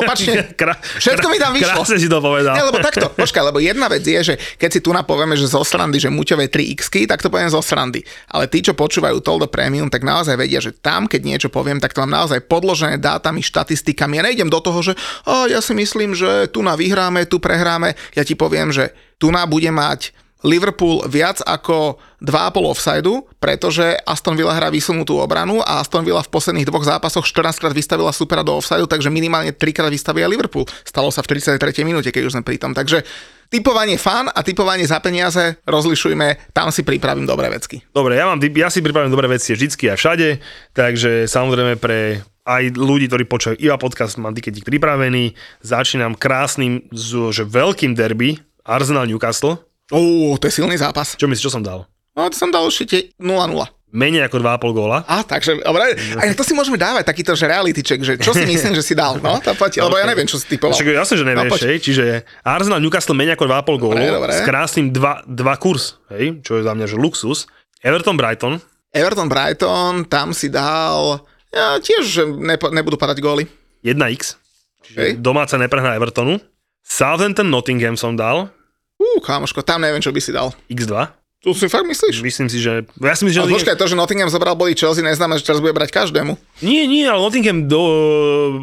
opačne, všetko mi tam vyšlo. Krásne si to povedal. Ne, lebo takto, počkaj, lebo jedna vec je, že keď si tu napovieme, že zo srandy, že muťové tri iksky, tak to poviem zo srandy. Ale tí, čo počúvajú Toldo Premium, tak naozaj vedia, že tam, keď niečo poviem, tak to mám naozaj podložené dátami, štatistikami. Ja nejdem do toho, že oh, ja si myslím, že tu na vyhráme, tu prehráme. Ja ti poviem, že tu na bude mať Liverpool viac ako dva a pol offside-u, pretože Aston Villa hrá vysunutú obranu a Aston Villa v posledných dvoch zápasoch štrnásťkrát vystavila supera do offside-u, takže minimálne trikrát vystavia Liverpool. Stalo sa v tridsiatej tretej minúte, keď už sme pri tom. Takže tipovanie fan a tipovanie za peniaze rozlišujme, tam si pripravím dobré vecky. Dobre, ja, mám, ja si pripravím dobré veci vždycky a všade, takže samozrejme pre... Aj ľudí, ktorí počúvajú iba podcast, mám tiketík pripravený. Začínam krásnym, že veľkým derby Arsenal Newcastle. Ó, to je silný zápas. Čo myslíš, čo som dal? No, to som dal určite nula nula. Menej ako dva a pol góla. Á, takže, dobre, aj to si môžeme dávať, takýto, že reality check, že čo si myslím, že si dal, no? To poď, lebo okay. Ja neviem, čo si typoval. Však jasne, že nevieš, no, hej, čiže Arsenal Newcastle menej ako dva a pol góla, s krásnym dva dva kurz, hej, čo je za mňa, že luxus. Everton Brighton. Everton Brighton, tam si dal, ja, tiež, že ne, nebudú padať góly. jedna iks, okay. Domáca neprehná Evertonu. Southampton Nottingham som dal. Uú, kámoško, tam neviem, čo by si dal. iks dva. Tu si fakt myslíš? Myslím si, že... Ja si myslím, že... Počkaj, to, že Nottingham zabral body Chelsea, neznamená, že teraz bude brať každému. Nie, nie, ale Nottingham do...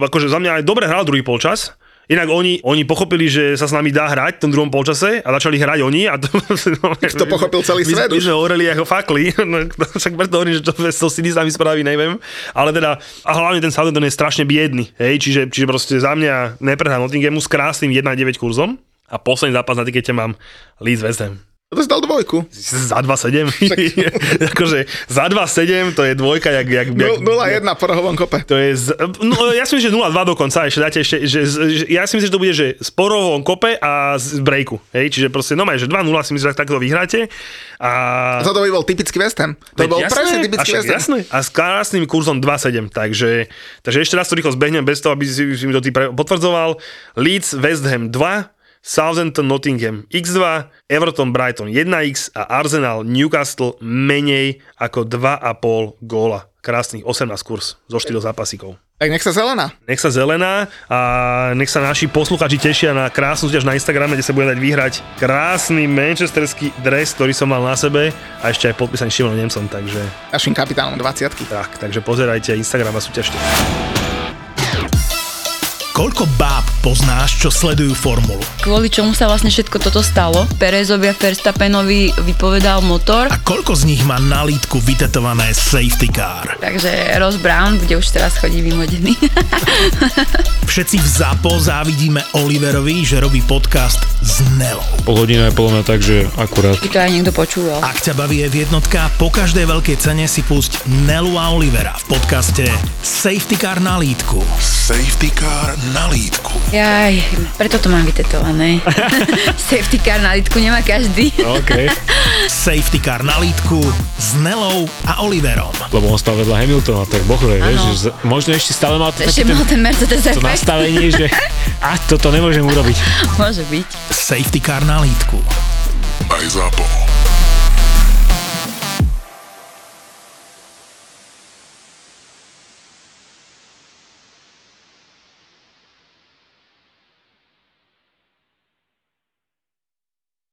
akože za mňa aj dobre hral druhý polčas. Inak oni, oni pochopili, že sa s nami dá hrať v tom druhom polčase a začali hrať oni a to... Kto pochopil celý my, svet my, už? My sme horeli ako fakli, no, však preto hovorím, že to, to si nic nami spraví, neviem. Ale teda, a hlavne ten Southampton je strašne biedný, hej, čiže, čiže proste za mňa neprehrá Nottinghamu s krásnym jedna deväť kurzom. A posledný zápas na tikete mám Leeds West Ham. To si dal dvojku. Za dva sedem. Akože za dva sedem to je dvojka jak... jak, jak nula jedna po rohovom kope. To je z, no, ja si myslím, že nula dva dokonca. Ešte, dáte ešte, že, že, ja si myslím, že to bude že z po rohovom kope a z breaku. Hej? Čiže proste no maj, že dva nula si myslím, že takto vyhráte. A... to by bol typický West Ham. To bol presne typický West Ham. Jasné. A s krásnym kurzom dva sedem. Takže, takže ešte raz to rýchlo zbehnem bez toho, aby si, si mi to ty potvrdzoval. Leeds West Ham dva, Southampton Nottingham iks dva, Everton Brighton jedna iks a Arsenal Newcastle menej ako dva a pol góla. Krásnych osemnásť kurz zo štyroch zápasíkov. Tak nech sa zelená. Nech sa zelená a nech sa naši posluchači tešia na krásnu súťaž na Instagrame, kde sa bude dať vyhrať krásny manchesterský dres, ktorý som mal na sebe a ešte aj podpísaný Šimonom Nemcom, takže... Našim kapitánom dvadsiatky. Tak, takže pozerajte Instagram a súťažte. Koľko báb poznáš, čo sledujú formulu? Kvôli čomu sa vlastne všetko toto stalo? Perezovia Verstappenovi vypovedal motor. A koľko z nich má na lítku vytetované safety car? Takže Ross Brown, kde už teraz chodí vymodený. Všetci v ZAPO závidíme Oliverovi, že robí podcast s Nelou. Pol hodina je plná, takže akurát. Keď to aj niekto počúval. Ak ťa baví v jednotka, po každej veľkej cene si pusť Nelu a Olivera v podcaste Safety Car na lítku. Safety Car na lítku. Jaj, preto to mám vytetované. Safety car na lítku nemá každý. Okay. Safety car na lítku s Nelou a Oliverom. Lebo on stál vedľa Hamiltona, tak bohle, vieš, že možno ešte stále mal to, ešte ten, mal ten Mercedes to nastavenie, že a toto nemôžem urobiť. Môže byť. Safety car na lítku. Aj ZAPO.